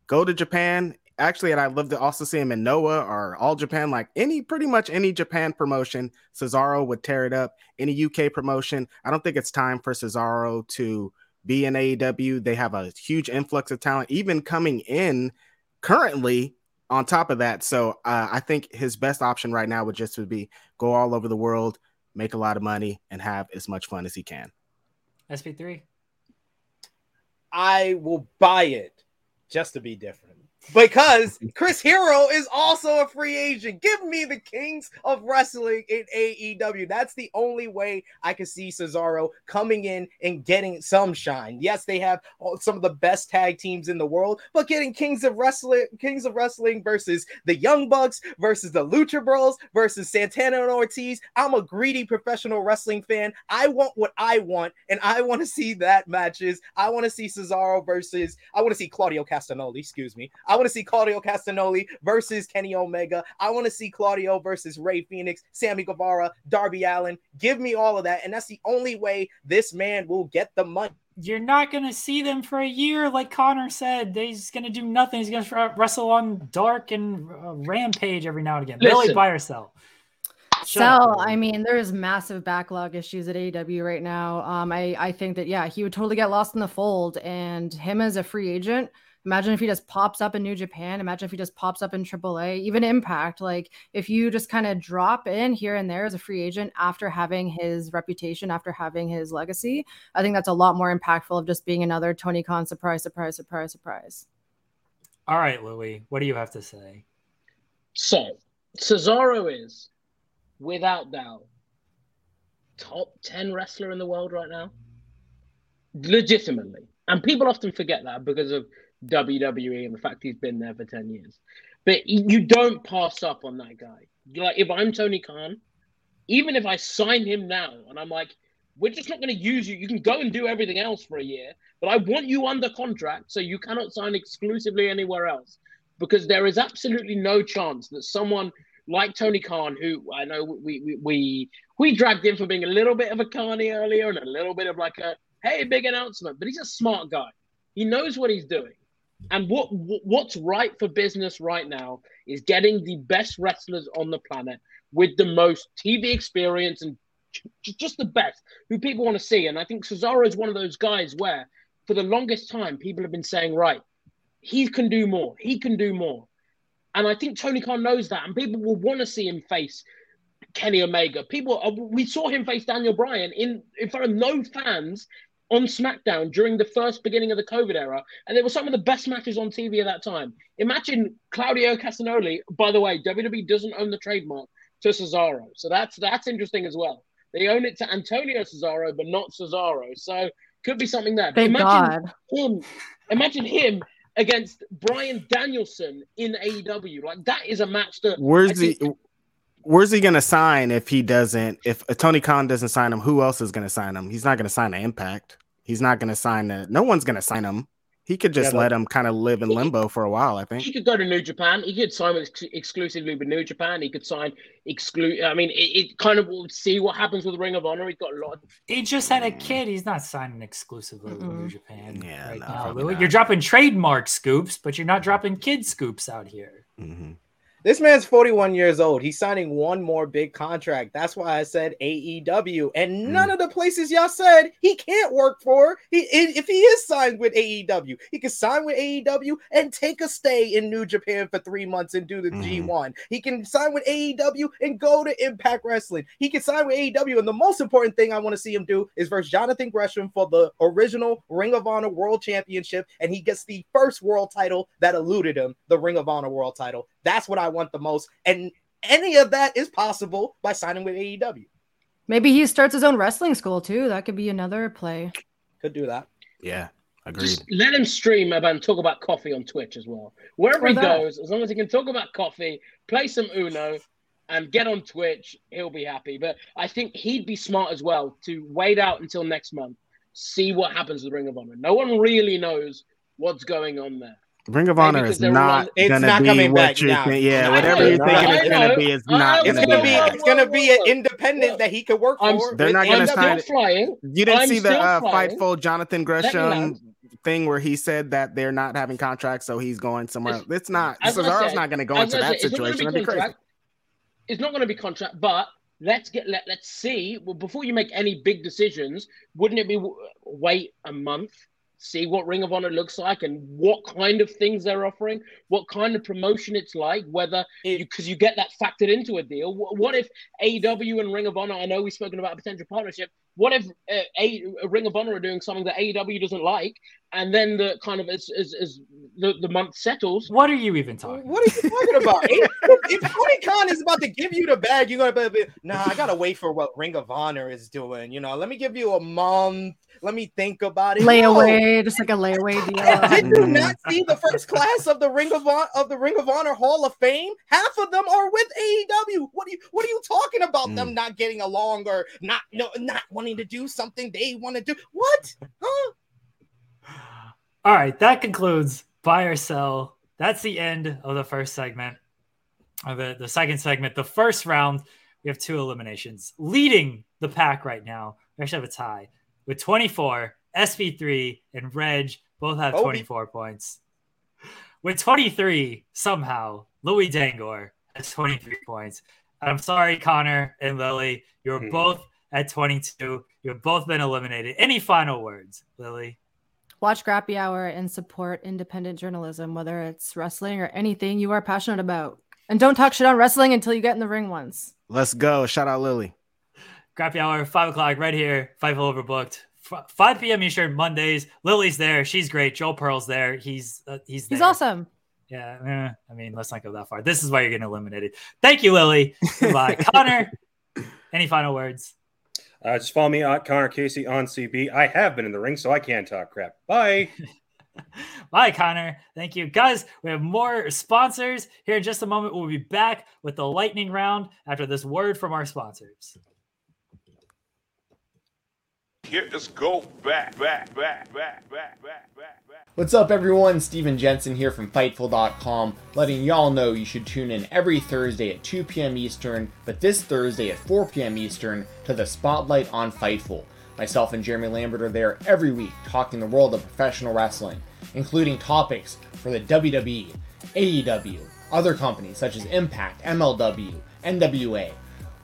go to Japan. Actually, and I love to also see him in Noah or All Japan, like pretty much any Japan promotion, Cesaro would tear it up. Any UK promotion, I don't think it's time for Cesaro to be in AEW. They have a huge influx of talent, even coming in currently on top of that. So I think his best option right now would just be go all over the world, make a lot of money, and have as much fun as he can. SP3. I will buy it just to be different. because Chris Hero is also a free agent. Give me the Kings of Wrestling in AEW. That's the only way I can see Cesaro coming in and getting some shine. Yes, they have some of the best tag teams in the world, but getting Kings of Wrestling versus the Young Bucks, versus the Lucha Bros, versus Santana and Ortiz. I'm a greedy professional wrestling fan. I want what I want, and I want to see that matches. I want to see Cesaro versus, I want to see Claudio Castagnoli, excuse me. I want to see Claudio Castagnoli versus Kenny Omega. I want to see Claudio versus Rey Fenix, Sammy Guevara, Darby Allin. Give me all of that. And that's the only way this man will get the money. You're not going to see them for a year. Like Connor said, he's going to do nothing. He's going to wrestle on Dark and Rampage every now and again. Literally by herself. So, I mean, there is massive backlog issues at AEW right now. I think that, yeah, he would totally get lost in the fold. And him as a free agent, imagine if he just pops up in New Japan. Imagine if he just pops up in AAA, even Impact. Like, if you just kind of drop in here and there as a free agent after having his reputation, after having his legacy, I think that's a lot more impactful of just being another Tony Khan surprise. All right, Louis, what do you have to say? So, Cesaro is, without doubt, top 10 wrestler in the world right now. Legitimately. And people often forget that because of WWE and the fact he's been there for 10 years. But you don't pass up on that guy. Like, if I'm Tony Khan, even if I sign him now and I'm like, we're just not going to use you. You can go and do everything else for a year, but I want you under contract, so you cannot sign exclusively anywhere else, because there is absolutely no chance that someone like Tony Khan, who I know we dragged him for being a little bit of a carny earlier and a little bit of like a, hey, big announcement, but he's a smart guy. He knows what he's doing. And what's right for business right now is getting the best wrestlers on the planet with the most TV experience and just the best who people want to see. And I think Cesaro is one of those guys where for the longest time, people have been saying, right, he can do more. He can do more. And I think Tony Khan knows that. And people will want to see him face Kenny Omega. We saw him face Daniel Bryan in front of no fans on SmackDown during the first beginning of the COVID era, and they were some of the best matches on TV at that time. Imagine Claudio Castagnoli. By the way, WWE doesn't own the trademark to Cesaro, so that's interesting as well. They own it to Antonio Cesaro, but not Cesaro, so could be something there. But imagine him against Bryan Danielson in AEW. Like, that is a match that. Where's he going to sign if he doesn't? If Tony Khan doesn't sign him, who else is going to sign him? He's not going to sign an Impact. He's not going to sign a. No one's going to sign him. He could just let him kind of live in limbo for a while, I think. He could go to New Japan. He could sign exclusively with New Japan. He could sign I mean, it kind of will see what happens with Ring of Honor. He's got a lot. He just had a kid. He's not signing exclusively with New Japan right now. Louis, you're dropping trademark scoops, but you're not dropping kid scoops out here. Mm-hmm. This man's 41 years old. He's signing one more big contract. That's why I said AEW. And none of the places y'all said he can't work for. If he is signed with AEW, he can sign with AEW and take a stay in New Japan for 3 months and do the G1. He can sign with AEW and go to Impact Wrestling. He can sign with AEW. And the most important thing I want to see him do is versus Jonathan Gresham for the original Ring of Honor World Championship. And he gets the first world title that eluded him, the Ring of Honor World title. That's what I want the most. And any of that is possible by signing with AEW. Maybe he starts his own wrestling school too. That could be another play. Could do that. Yeah, agreed. Just let him stream and talk about coffee on Twitch as well. Wherever he goes, as long as he can talk about coffee, play some Uno, and get on Twitch, he'll be happy. But I think he'd be smart as well to wait out until next month, see what happens with Ring of Honor. No one really knows what's going on there. Ring of Honor is not going to be what you think. Yeah, whatever you think it's going to be is not going to be. It's going to be an independent that he could work for. They're not going to sign it. You didn't see the Fightful Jonathan Gresham thing where he said that they're not having contracts, so he's going somewhere. It's not. Cesaro's not going to go into that situation. It's not going to be contract, but let's see. Well, before you make any big decisions, wouldn't it be wait a month? see what Ring of Honor looks like and what kind of things they're offering, what kind of promotion it's like, whether because you get that factored into a deal. What if AEW and Ring of Honor, I know we've spoken about a potential partnership, what if Ring of Honor are doing something that AEW doesn't like, and then the kind of as the month settles. What are you even talking about? What are you talking about? If Tony Khan is about to give you the bag, you're going to be, nah, I got to wait for what Ring of Honor is doing. You know, let me give you a month. Let me think about it. Layaway, just like a layaway deal. Did you not see the first class of the Ring of Honor Hall of Fame? Half of them are with AEW. What are you talking about them not getting along or not wanting to do something they want to do? What? Huh? All right, that concludes Buy or Sell. That's the end of the first segment. The second segment, the first round, we have two eliminations. Leading the pack right now, we actually have a tie with 24. SP3 and Reg both have 24 points. With 23, somehow, Louis Dangoor has 23 points. And I'm sorry, Connor and Lillie, you're both at 22. You've both been eliminated. Any final words, Lillie? Watch Grappy Hour and support independent journalism, whether it's wrestling or anything you are passionate about. And don't talk shit on wrestling until you get in the ring once. Let's go. Shout out Lillie. Grappy Hour, 5 o'clock, right here. Fightful Overbooked. 5 p.m. Eastern, Mondays. Lily's there. She's great. Joel Pearl's there. He's there. He's awesome. Yeah. I mean, let's not go that far. This is why you're getting eliminated. Thank you, Lillie. Goodbye. Connor, any final words? Just follow me on Connor Casey on CB. I have been in the ring, so I can talk crap. Bye. Bye, Connor. Thank you. Guys, we have more sponsors here in just a moment. We'll be back with the lightning round after this word from our sponsors. Let's go back. What's up, everyone? Steven Jensen here from Fightful.com, letting y'all know you should tune in every Thursday at 2 p.m. Eastern, but this Thursday at 4 p.m. Eastern to the Spotlight on Fightful. Myself and Jeremy Lambert are there every week talking the world of professional wrestling, including topics for the WWE, AEW, other companies such as Impact, MLW, NWA.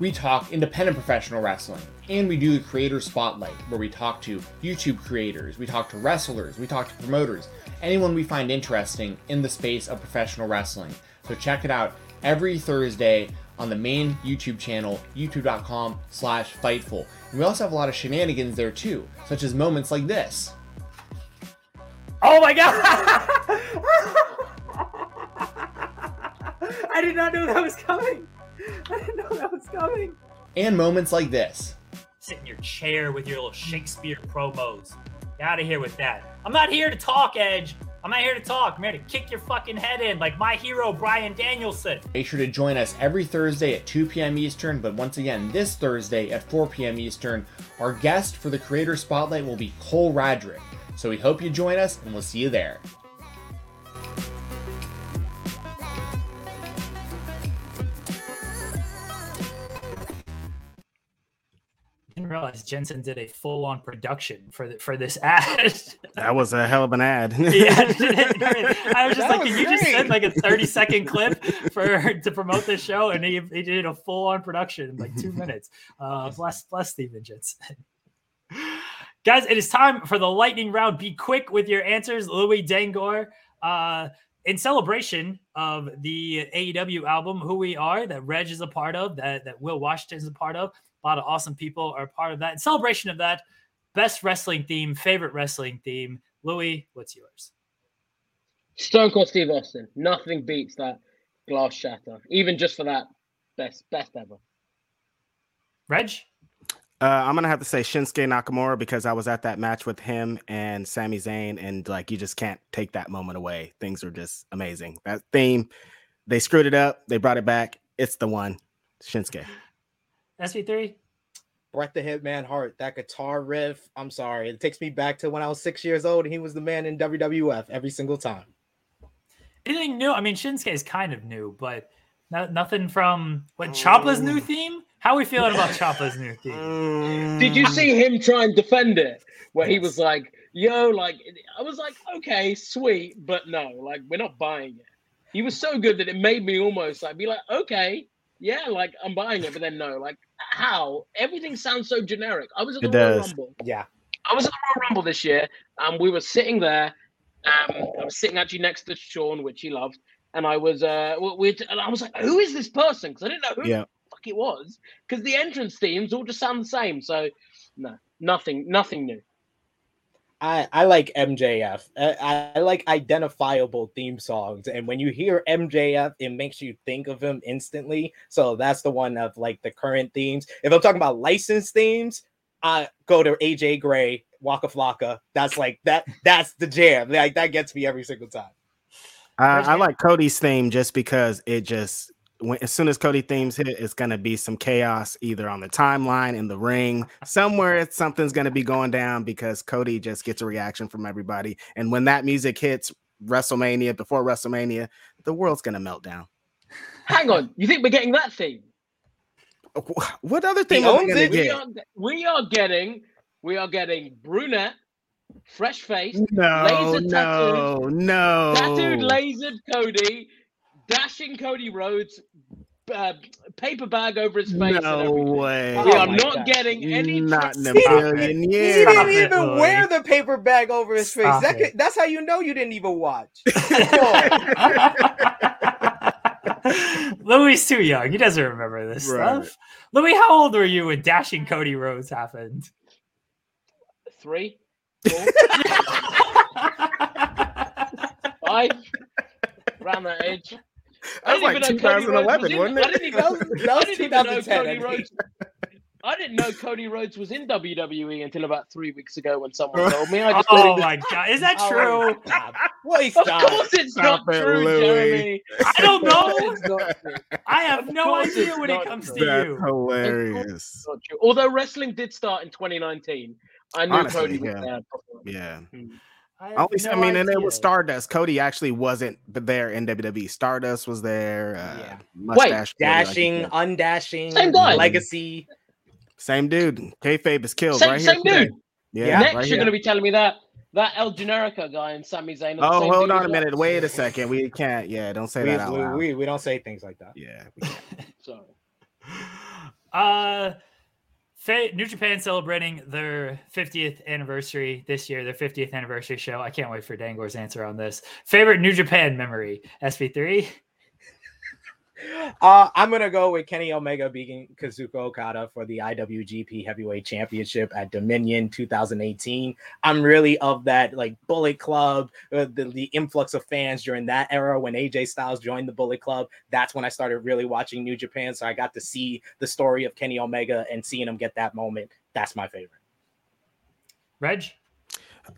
We talk independent professional wrestling, and we do the Creator Spotlight, where we talk to YouTube creators, we talk to wrestlers, we talk to promoters, anyone we find interesting in the space of professional wrestling. So check it out every Thursday on the main YouTube channel, youtube.com/Fightful. And we also have a lot of shenanigans there too, such as moments like this. Oh my God! I did not know that was coming! I didn't know that was coming. And moments like this. Sit in your chair with your little Shakespeare promos. Get out of here with that. I'm not here to talk, Edge. I'm not here to talk. I'm here to kick your fucking head in like my hero, Bryan Danielson. Make sure to join us every Thursday at 2 p.m. Eastern, but once again, this Thursday at 4 p.m. Eastern, our guest for the Creator Spotlight will be Cole Radrick. So we hope you join us, and we'll see you there. Realize Jensen did a full-on production for this ad. That was a hell of an ad. I was just like, you just send like a 30-second clip to promote this show, and he did a full-on production in like 2 minutes. Bless Steven Jensen. Guys, it is time for the lightning round. Be quick with your answers. Louis Dangoor, in celebration of the AEW album, Who We Are, that Reg is a part of, that Will Washington is a part of. A lot of awesome people are part of that. In celebration of that, best wrestling theme, favorite wrestling theme. Louis, what's yours? Stone Cold Steve Austin. Nothing beats that. Glass shatter. Even just for that, best ever. Reg? I'm going to have to say Shinsuke Nakamura, because I was at that match with him and Sami Zayn, and like you just can't take that moment away. Things were just amazing. That theme, they screwed it up. They brought it back. It's the one. Shinsuke. SP3? Bret the Hitman Hart. That guitar riff, I'm sorry. It takes me back to when I was 6 years old and he was the man in WWF every single time. Anything new? I mean, Shinsuke is kind of new, but nothing from what Ciampa's new theme? How are we feeling about Ciampa's new theme? Did you see him try and defend it? Where he was like, yo, like, I was like, okay, sweet, but no, like, we're not buying it. He was so good that it made me almost like be like, okay. Yeah, like, I'm buying it, but then no. Like, how? Everything sounds so generic. I was at the Royal Rumble. Yeah. I was at the Royal Rumble this year, and we were sitting there. I was sitting actually next to Sean, which he loved, and I was I was like, who is this person? Because I didn't know who the fuck it was, because the entrance themes all just sound the same. So no, nothing new. I like MJF. I like identifiable theme songs. And when you hear MJF, it makes you think of him instantly. So that's the one of like the current themes. If I'm talking about licensed themes, I go to AJ Gray, Waka Flocka. That's like that. That's the jam. Like that gets me every single time. I like Cody's theme just because it just, as soon as Cody themes hit, it's going to be some chaos either on the timeline, in the ring, somewhere something's going to be going down because Cody just gets a reaction from everybody. And when that music hits WrestleMania, before WrestleMania, the world's going to melt down. Hang on. You think we're getting that theme? What other thing? We are getting brunette, fresh face, tattooed lasered Cody, dashing Cody Rhodes, paper bag over his face. No way. We are not getting any. Not in a million years. He didn't even wear the paper bag over his face. That's how you know you didn't even watch. Louis too young. He doesn't remember this stuff. Louis, how old were you when dashing Cody Rhodes happened? 3, 4, 5. Around that age. That was like 2011, wasn't it? I didn't know Cody Rhodes was in WWE until about 3 weeks ago when someone told me. Oh my God. Is that true? Of course it's not true, Jeremy. I don't know. I have no idea when it comes to you. That's hilarious. Although wrestling did start in 2019. I knew Cody was there. Yeah. And it was Stardust. Cody actually wasn't there in WWE. Stardust was there. Mustache. Dashing, undashing, same guy. Legacy. Same dude. Kayfabe is killed right here. Same dude. Yeah. Next, you're going to be telling me that El Generico guy and Sami Zayn. Oh, hold on a minute. Wait a second. We can't. Yeah, don't say that out loud. We don't say things like that. Yeah. Sorry. New Japan celebrating their 50th anniversary this year, their 50th anniversary show. I can't wait for Dangour's answer on this. Favorite New Japan memory, SP3? I'm going to go with Kenny Omega beating Kazuchika Okada for the IWGP Heavyweight Championship at Dominion 2018. I'm really of that like Bullet Club, the influx of fans during that era when AJ Styles joined the Bullet Club. That's when I started really watching New Japan. So I got to see the story of Kenny Omega and seeing him get that moment. That's my favorite. Reg?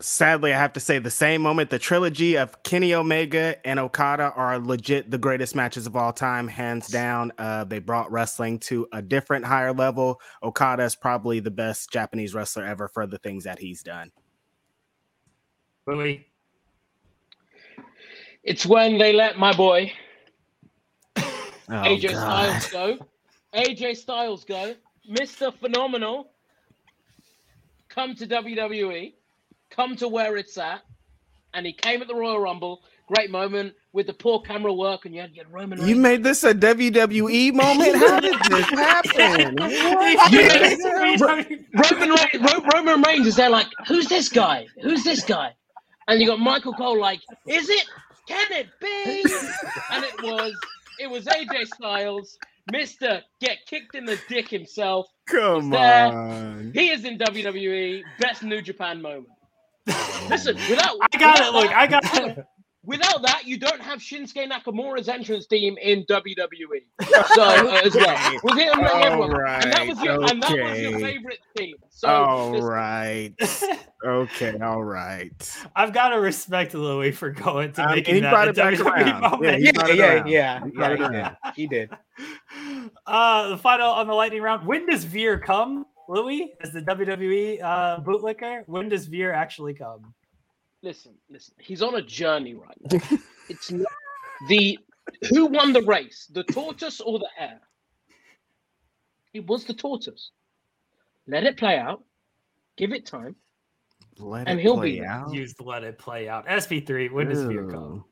Sadly, I have to say the same moment. The trilogy of Kenny Omega and Okada are legit the greatest matches of all time, hands down. They brought wrestling to a different, higher level. Okada is probably the best Japanese wrestler ever for the things that he's done. Louis. It's when they let my boy AJ Styles go. Mr. Phenomenal. Come to WWE. Come to where it's at, and he came at the Royal Rumble. Great moment with the poor camera work, and you had to get Roman Reigns. You made this a WWE moment? How did this happen? Roman Reigns is there like, who's this guy? Who's this guy? And you got Michael Cole like, is it? Can it be? And it was AJ Styles, Mr. Get Kicked in the Dick himself. Come on. He is in WWE. Best New Japan moment. Listen, without that, you don't have Shinsuke Nakamura's entrance theme in WWE. So as well, with him and everyone, right, and that was your favorite theme. So, all right. I've got to respect Louis for going to making that a WWE moment. He did. The final on the lightning round. When does Veer come? Louis, as the WWE bootlicker, when does Veer actually come? Listen. He's on a journey right now. It's not who won the race, the tortoise or the hare? It was the tortoise. Let it play out. Give it time. Let it play out. Let it play out. SP3, when does Veer come?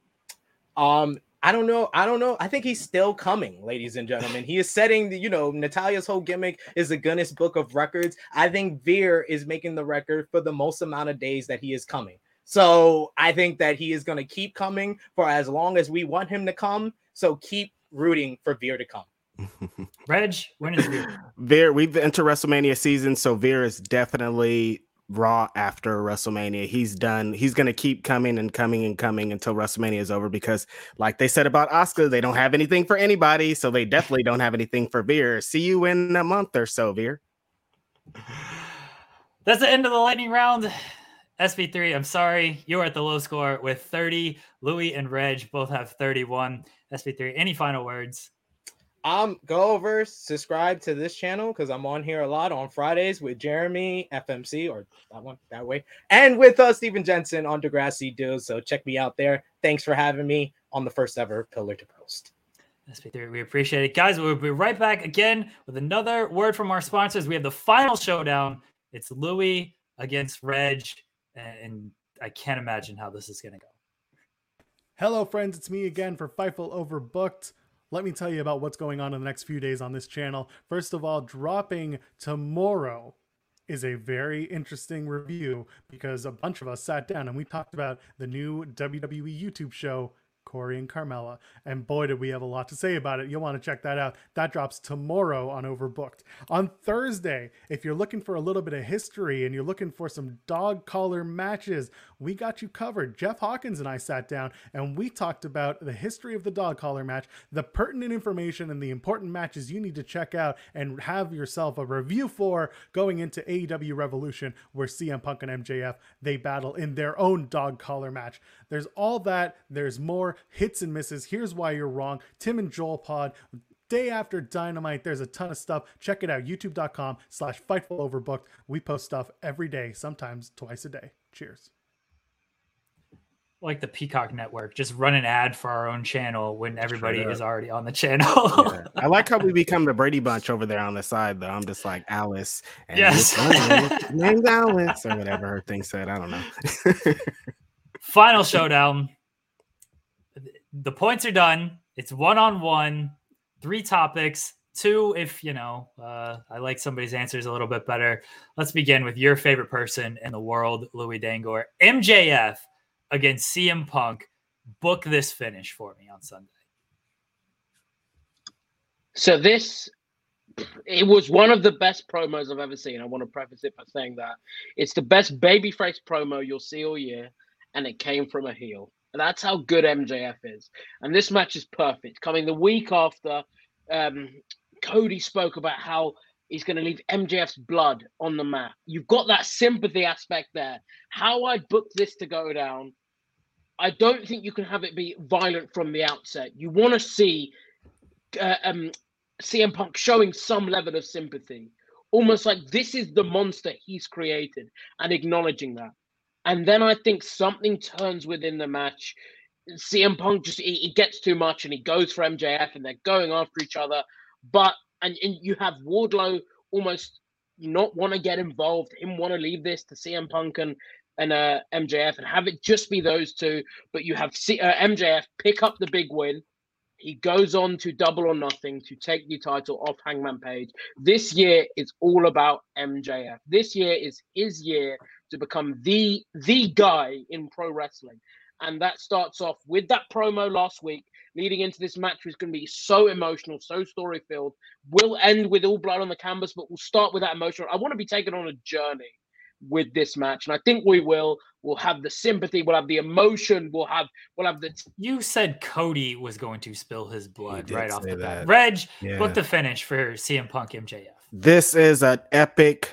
I don't know. I think he's still coming, ladies and gentlemen. He is setting the, you know, Natalia's whole gimmick is the Guinness Book of Records. I think Veer is making the record for the most amount of days that he is coming. So I think that he is going to keep coming for as long as we want him to come. So keep rooting for Veer to come. Reg, when is Veer? Veer, we've entered WrestleMania season, so Veer is definitely Raw after WrestleMania. He's done. He's going to keep coming and coming and coming until WrestleMania is over, because like they said about Oscar, they don't have anything for anybody, so they definitely don't have anything for Veer. See you in a month or so, Veer. That's the end of the lightning round. SP3, I'm sorry. You are at the low score with 30. Louis and Reg both have 31. SP3, any final words? Go over, subscribe to this channel, because I'm on here a lot on Fridays with Jeremy, FMC, or that one, that way. And with Steven Jensen on Degrassi Dudes. So check me out there. Thanks for having me on the first ever Pillar to Post. SP3, we appreciate it. Guys, we'll be right back again with another word from our sponsors. We have the final showdown. It's Louis against Reg, and I can't imagine how this is going to go. Hello, friends. It's me again for Fightful Overbooked. Let me tell you about what's going on in the next few days on this channel. First of all, dropping tomorrow is a very interesting review, because a bunch of us sat down and we talked about the new WWE YouTube show, Corey and Carmella. And boy, did we have a lot to say about it. You'll want to check that out. That drops tomorrow on Overbooked. On Thursday, if you're looking for a little bit of history and you're looking for some dog collar matches, we got you covered. Jeff Hawkins and I sat down and we talked about the history of the dog collar match, the pertinent information and the important matches you need to check out and have yourself a review for going into AEW Revolution, where CM Punk and MJF, they battle in their own dog collar match. There's all that. There's more. Hits and misses. Here's why you're wrong. Tim and Joel Pod, day after Dynamite. There's a ton of stuff. Check it out. YouTube.com/FightfulOverbooked. We post stuff every day, sometimes twice a day. Cheers. Like the Peacock Network, just run an ad for our own channel when everybody is already on the channel. Yeah. I like how we become the Brady Bunch over there on the side, though. I'm just like Alice. And yes. Name's Alice or whatever her thing said. I don't know. Final showdown. The points are done. It's 1-on-1, 3 topics, 2 if, you know, I like somebody's answers a little bit better. Let's begin with your favorite person in the world, Louis Dangoor. MJF against CM Punk. Book this finish for me on Sunday. So this, it was one of the best promos I've ever seen. I want to preface it by saying that. It's the best babyface promo you'll see all year, and it came from a heel. That's how good MJF is. And this match is perfect. Coming the week after, Cody spoke about how he's going to leave MJF's blood on the mat. You've got that sympathy aspect there. How I booked this to go down, I don't think you can have it be violent from the outset. You want to see CM Punk showing some level of sympathy. Almost like this is the monster he's created and acknowledging that. And then I think something turns within the match. CM Punk just he gets too much and he goes for MJF and they're going after each other. But and you have Wardlow almost not want to get involved, him want to leave this to CM Punk and MJF and have it just be those two. But you have MJF pick up the big win. He goes on to Double or Nothing to take the title off Hangman Page. This year is all about MJF. This year is his year to become the guy in pro wrestling. And that starts off with that promo last week, leading into this match, which is going to be so emotional, so story-filled. We'll end with all blood on the canvas, but we'll start with that emotional. I want to be taken on a journey with this match, and I think we will. We'll have the sympathy, we'll have the emotion, we'll have the... You said Cody was going to spill his blood right off the bat. Reg, yeah. Book the finish for CM Punk MJF. This is an epic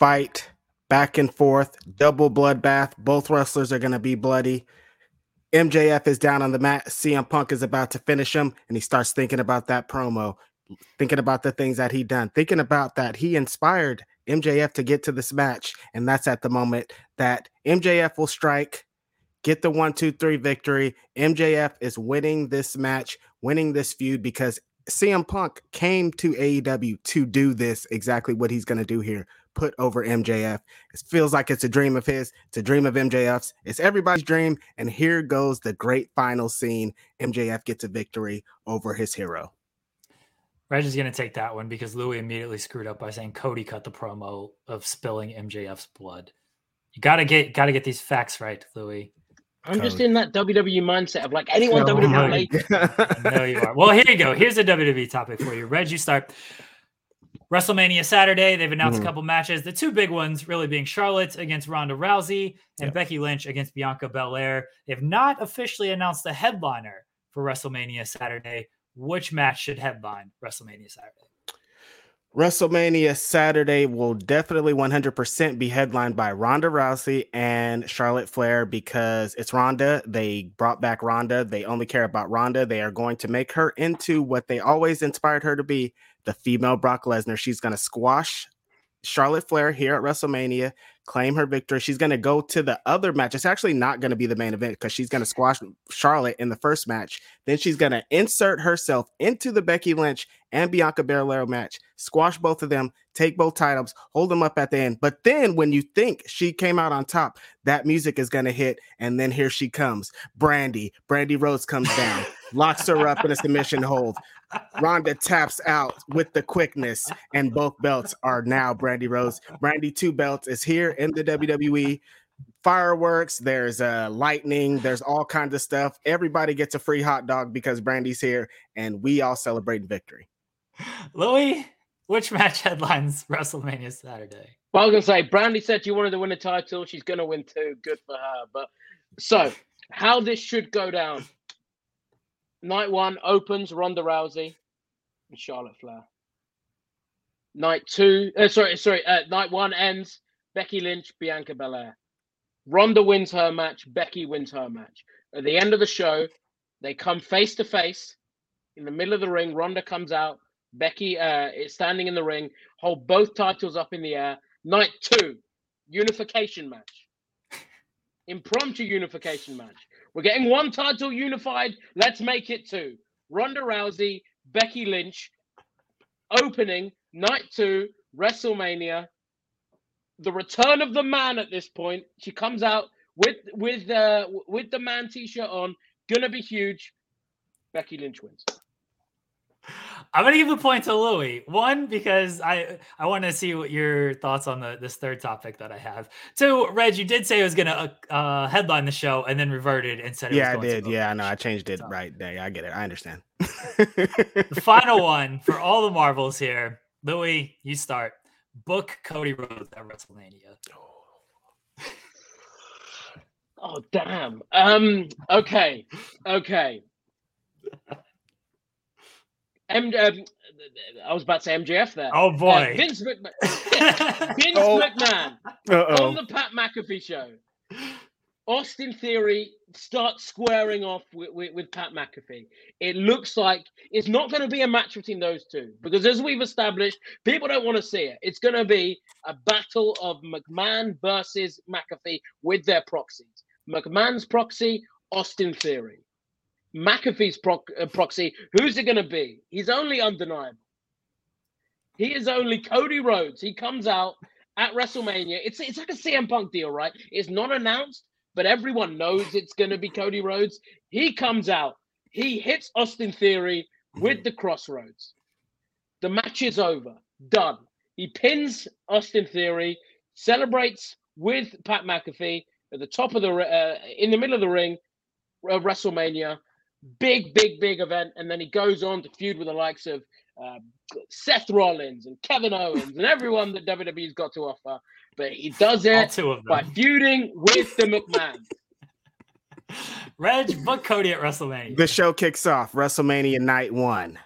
fight, back and forth, double bloodbath. Both wrestlers are going to be bloody. MJF is down on the mat. CM Punk is about to finish him, and he starts thinking about that promo, thinking about the things that he done, thinking about that he inspired MJF to get to this match, and that's at the moment that MJF will strike, get the 1-2-3 victory. MJF is winning this match, winning this feud, because CM Punk came to AEW to do this, exactly what he's going to do here, put over MJF. It feels like it's a dream of his. It's a dream of MJF's. It's everybody's dream. And here goes the great final scene. MJF gets a victory over his hero. Reg is going to take that one because Louis immediately screwed up by saying Cody cut the promo of spilling MJF's blood. You got to get these facts right, Louis. I'm just in that WWE mindset of like anyone WWE late. No, you are. Well, here you go. Here's a WWE topic for you. Reg, you start. WrestleMania Saturday. They've announced a couple matches. The two big ones really being Charlotte against Ronda Rousey and Becky Lynch against Bianca Belair. They have not officially announced the headliner for WrestleMania Saturday. Which match should headline WrestleMania Saturday? WrestleMania Saturday will definitely 100% be headlined by Ronda Rousey and Charlotte Flair because it's Ronda. They brought back Ronda. They only care about Ronda. They are going to make her into what they always inspired her to be, the female Brock Lesnar. She's going to squash Charlotte Flair here at WrestleMania, claim her victory. She's going to go to the other match. It's actually not going to be the main event because she's going to squash Charlotte in the first match. Then she's going to insert herself into the Becky Lynch and Bianca Belair match, squash both of them, take both titles, hold them up at the end. But then when you think she came out on top, that music is going to hit. And then here she comes. Brandy Rhodes comes down, locks her up in a submission hold. Ronda taps out with the quickness, and both belts are now Brandy Rhodes. Brandy Two Belts is here in the WWE. Fireworks, there's lightning, there's all kinds of stuff. Everybody gets a free hot dog because Brandy's here, and we all celebrate victory. Louis, which match headlines WrestleMania Saturday? Well, I was going to say, Brandy said she wanted to win a title. She's going to win two. Good for her. But so, how this should go down. Night one opens Ronda Rousey and Charlotte Flair. Night one ends Becky Lynch, Bianca Belair. Ronda wins her match. Becky wins her match. At the end of the show, they come face to face in the middle of the ring. Ronda comes out. Becky is standing in the ring. Hold both titles up in the air. Night two, unification match. Impromptu unification match. We're getting one title unified. Let's make it two. Ronda Rousey, Becky Lynch, opening night two, WrestleMania. The return of the man at this point. She comes out with the man t-shirt on. Gonna be huge. Becky Lynch wins. I'm going to give a point to Louis. One, because I want to see what your thoughts on this third topic that I have. Two, Reg, you did say it was going to headline the show and then reverted and said it was going to. Yeah, I did. Yeah, I know. I changed it right there. I get it. I understand. The final one for all the marbles here. Louis, you start. Book Cody Rhodes at WrestleMania. Oh, damn. Okay. I was about to say MJF there. Oh, boy. Vince McMahon on the Pat McAfee show. Austin Theory starts squaring off with Pat McAfee. It looks like it's not going to be a match between those two because, as we've established, people don't want to see it. It's going to be a battle of McMahon versus McAfee with their proxies. McMahon's proxy, Austin Theory. McAfee's proxy, who's it going to be? He's only undeniable. He is only Cody Rhodes. He comes out at WrestleMania. It's like a CM Punk deal, right? It's not announced, but everyone knows it's going to be Cody Rhodes. He comes out. He hits Austin Theory with the crossroads. The match is over. Done. He pins Austin Theory, celebrates with Pat McAfee at the top of the in the middle of the ring of WrestleMania. Big event, and then he goes on to feud with the likes of Seth Rollins and Kevin Owens and everyone that WWE's got to offer. But he does it by feuding with the McMahon. Reg, book Cody at WrestleMania. The show kicks off WrestleMania night one.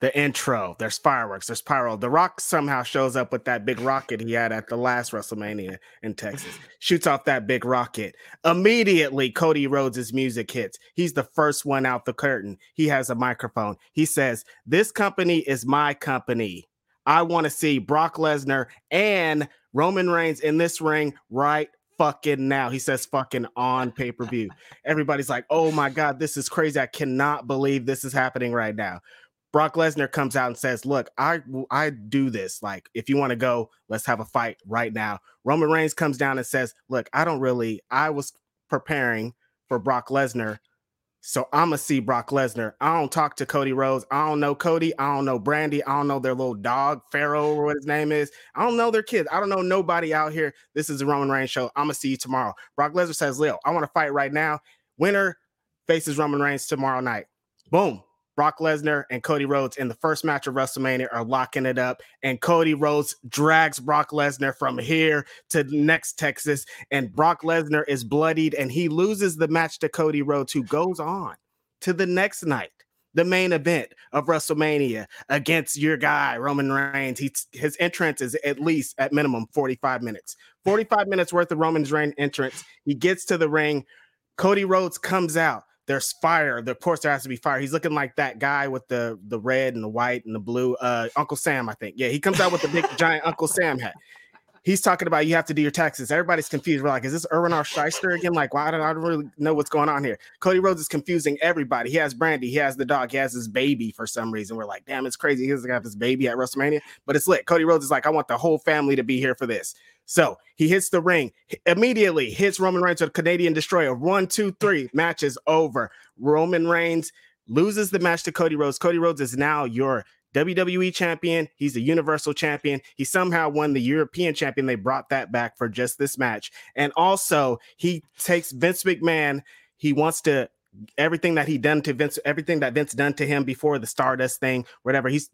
The intro, there's fireworks, there's pyro. The Rock somehow shows up with that big rocket he had at the last WrestleMania in Texas. Shoots off that big rocket. Immediately, Cody Rhodes' music hits. He's the first one out the curtain. He has a microphone. He says, "This company is my company. I want to see Brock Lesnar and Roman Reigns in this ring right fucking now." He says fucking on pay-per-view. Everybody's like, "Oh my God, this is crazy. I cannot believe this is happening right now." Brock Lesnar comes out and says, look, I do this. Like, if you want to go, let's have a fight right now. Roman Reigns comes down and says, look, I was preparing for Brock Lesnar, so I'm going to see Brock Lesnar. I don't talk to Cody Rhodes. I don't know Cody. I don't know Brandy. I don't know their little dog, Pharaoh, or what his name is. I don't know their kids. I don't know nobody out here. This is the Roman Reigns show. I'm going to see you tomorrow. Brock Lesnar says, Lil, I want to fight right now. Winner faces Roman Reigns tomorrow night. Boom. Brock Lesnar and Cody Rhodes in the first match of WrestleMania are locking it up, and Cody Rhodes drags Brock Lesnar from here to next Texas, and Brock Lesnar is bloodied, and he loses the match to Cody Rhodes, who goes on to the next night, the main event of WrestleMania, against your guy, Roman Reigns. His entrance is at least, at minimum, 45 minutes. 45 minutes worth of Roman Reigns entrance. He gets to the ring. Cody Rhodes comes out. There's fire. Of course, there has to be fire. He's looking like that guy with the red and the white and the blue. Uncle Sam, I think. Yeah, he comes out with the big, giant Uncle Sam hat. He's talking about you have to do your taxes. Everybody's confused. We're like, is this Erwin R. Shyster again? Like, why don't I really know what's going on here? Cody Rhodes is confusing everybody. He has Brandy. He has the dog. He has his baby for some reason. We're like, damn, it's crazy. He doesn't have his baby at WrestleMania. But it's lit. Cody Rhodes is like, I want the whole family to be here for this. So he hits the ring, immediately hits Roman Reigns with a Canadian destroyer. 1, 2, 3, match is over. Roman Reigns loses the match to Cody Rhodes. Cody Rhodes is now your WWE champion. He's the Universal champion. He somehow won the European champion. They brought that back for just this match. And also, he takes Vince McMahon. He wants to everything that he done to Vince, everything that Vince done to him before the Stardust thing, whatever. He's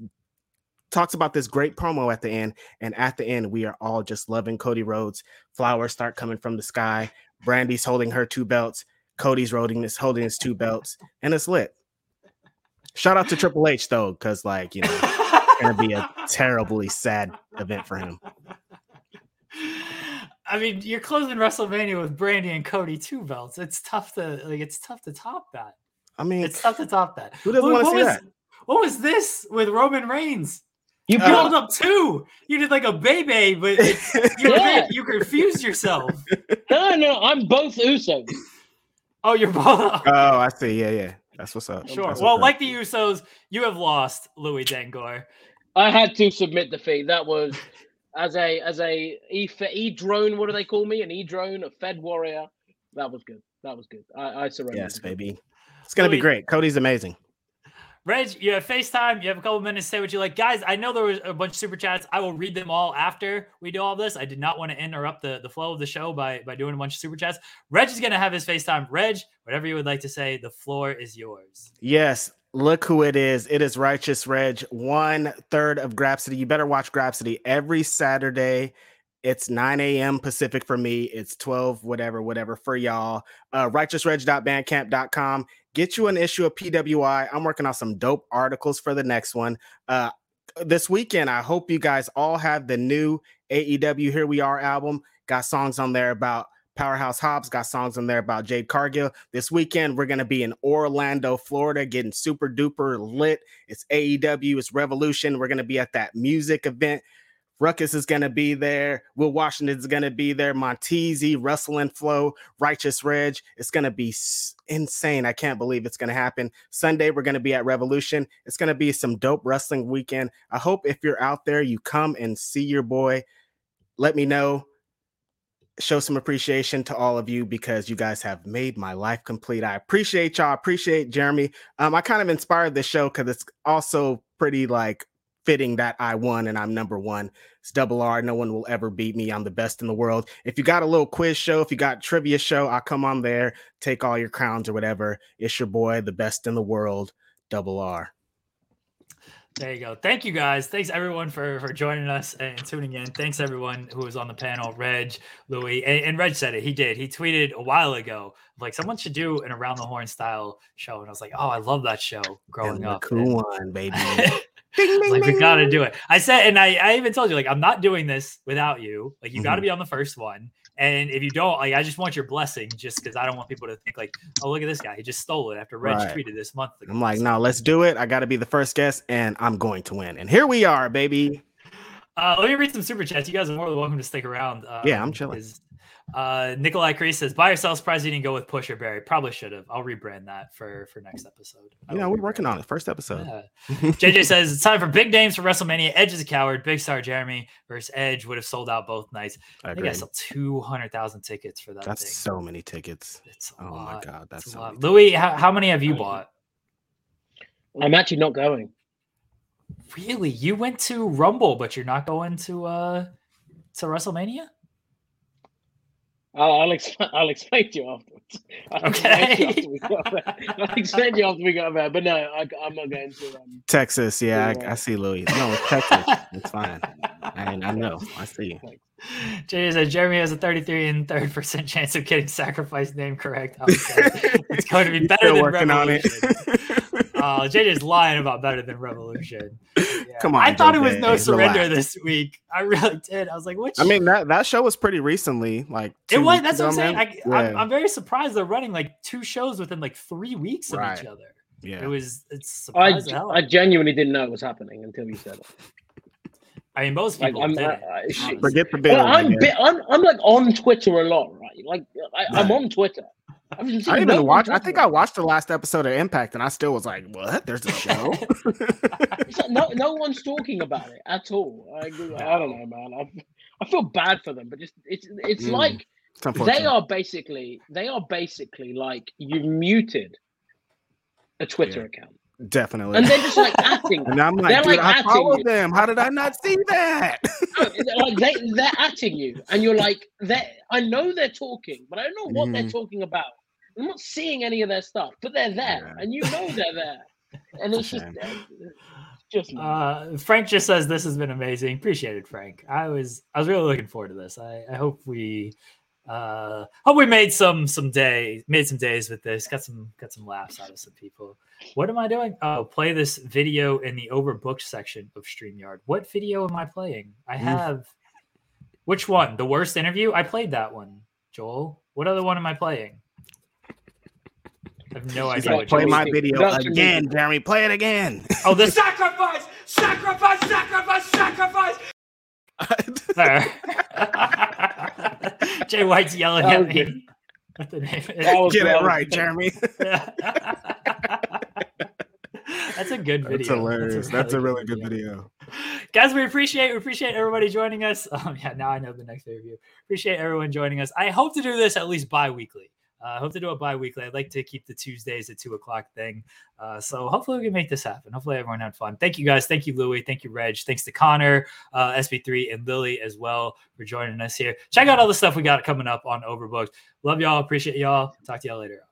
talks about this great promo at the end, and at the end we are all just loving Cody Rhodes. Flowers start coming from the sky. Brandy's holding her two belts. Cody's holding his two belts, and it's lit. Shout out to Triple H though, because like, you know, it's gonna be a terribly sad event for him. I mean, you're closing WrestleMania with Brandy and Cody two belts. It's tough to top that. I mean, it's tough to top that. Who doesn't want to see that? What was this with Roman Reigns? You built up two. You did like a baby, but you confused yourself. No, I'm both Usos. Oh, you're both. Oh, I see. Yeah. That's what's up. Sure. Well, like the Usos, you have lost, Louis Dangoor. I had to submit defeat. That was as a e-drone. What do they call me? An e-drone, a Fed warrior. That was good. I surrendered. Yes, baby. It's gonna be great. Cody's amazing. Reg, you have FaceTime. You have a couple minutes to say what you like. Guys, I know there was a bunch of super chats. I will read them all after we do all this. I did not want to interrupt the flow of the show by doing a bunch of super chats. Reg is going to have his FaceTime. Reg, whatever you would like to say, the floor is yours. Yes. Look who it is. It is Righteous Reg, 1/3 of Grapsody. You better watch Grapsody every Saturday. It's 9 a.m. Pacific for me. It's 12, whatever for y'all. RighteousReg.bandcamp.com. Get you an issue of PWI. I'm working on some dope articles for the next one. This weekend, I hope you guys all have the new AEW Here We Are album. Got songs on there about Powerhouse Hobbs. Got songs on there about Jade Cargill. This weekend, we're going to be in Orlando, Florida, getting super duper lit. It's AEW. It's Revolution. We're going to be at that music event. Ruckus is going to be there. Will Washington is going to be there. Montezzi, Russell and Flo, Righteous Reg. It's going to be insane. I can't believe it's going to happen. Sunday, we're going to be at Revolution. It's going to be some dope wrestling weekend. I hope if you're out there, you come and see your boy. Let me know. Show some appreciation to all of you because you guys have made my life complete. I appreciate y'all. I appreciate Jeremy. I kind of inspired this show because it's also pretty like fitting that I won and I'm number one. It's Double R. No one will ever beat me. I'm the best in the world. If you got a little quiz show, if you got trivia show, I'll come on there, take all your crowns or whatever. It's your boy, the best in the world, Double R. There you go. Thank you, guys. Thanks, everyone, for joining us and tuning in. Thanks, everyone who was on the panel, Reg, Louis. And Reg said it. He did. He tweeted a while ago, like, someone should do an Around the Horn style show. And I was like, oh, I love that show growing up. Cool one, baby. Ding, ding, like, ding. We gotta do it. I said, and I even told you, like, I'm not doing this without you. Like, you gotta be on the first one. And if you don't, like, I just want your blessing just because I don't want people to think, like, oh, look at this guy. He just stole it after Reg tweeted this month ago. I'm like, no, let's do it. I gotta be the first guest, and I'm going to win. And here we are, baby. Let me read some super chats. You guys are more than welcome to stick around. Yeah, I'm chilling. Nikolai Kreese says, buy or sell, surprised you didn't go with Push or Barry. Probably should have. I'll rebrand that for next episode. Yeah, we're working on it. First episode. Yeah. JJ says, it's time for big names for WrestleMania. Edge is a coward. Big Star Jeremy versus Edge would have sold out both nights. I think I sold 200,000 tickets for that. That's so many tickets. It's a lot. Oh my God. That's so a lot. Louis, how many have you bought? I'm actually not going. Really? You went to Rumble, but you're not going to WrestleMania? I'll explain to you afterwards. I'll explain to you after we got there. But no, I'm not going to Texas. Yeah, I see Louis. No, it's Texas. It's fine. I know. I see you. Jeremy has a 33% chance of getting Sacrifice name correct. It's going to be better than working Revolution. On it. JJ's lying about better than Revolution. Yeah. Come on, I thought JJ. It was No Surrender this week. I really did. I was like, "What?" I mean, that show was pretty recently. Like it was. That's what I'm saying. I'm very surprised they're running like two shows within like 3 weeks of each other. Yeah, it was. It's surprising. I genuinely didn't know it was happening until you said it. I mean, most people did. Forget the bill. I'm like on Twitter a lot, right? Like I'm on Twitter. I even watched. I think I watched the last episode of Impact, and I still was like, "What? There's a show." No one's talking about it at all. I don't know, man. I feel bad for them, but just it's like they are basically like you've muted a Twitter account. Definitely, and they're just like acting. And I'm like, I followed them. How did I not see that? Like they're acting you, and you're like, I know they're talking, but I don't know what they're talking about. I'm not seeing any of their stuff, but they're there, and you know they're there, and it's just. Frank just says this has been amazing. Appreciate it, Frank. I was really looking forward to this. I hope we. Hope we made some days with this. Got some laughs out of some people. What am I doing? Oh, play this video in the overbooked section of StreamYard. What video am I playing? I have which one? The worst interview? I played that one, Joel. What other one am I playing? I have no idea. Like, play my video again, Jeremy. Play it again. Oh, the Sacrifice! Sacrifice! Sacrifice! Sacrifice! Jay White's yelling at me. What the name is. Get it right, Jeremy. That's a good video. That's hilarious. That's a really good video. Guys, we appreciate everybody joining us. Now I know the next interview. Appreciate everyone joining us. I hope to do this at least bi-weekly. I hope to do it bi-weekly. I'd like to keep the Tuesdays at 2:00 thing. So hopefully we can make this happen. Hopefully everyone had fun. Thank you guys. Thank you, Louis. Thank you, Reg. Thanks to Connor, SP3, and Lillie as well for joining us here. Check out all the stuff we got coming up on Overbooked. Love y'all. Appreciate y'all. Talk to y'all later.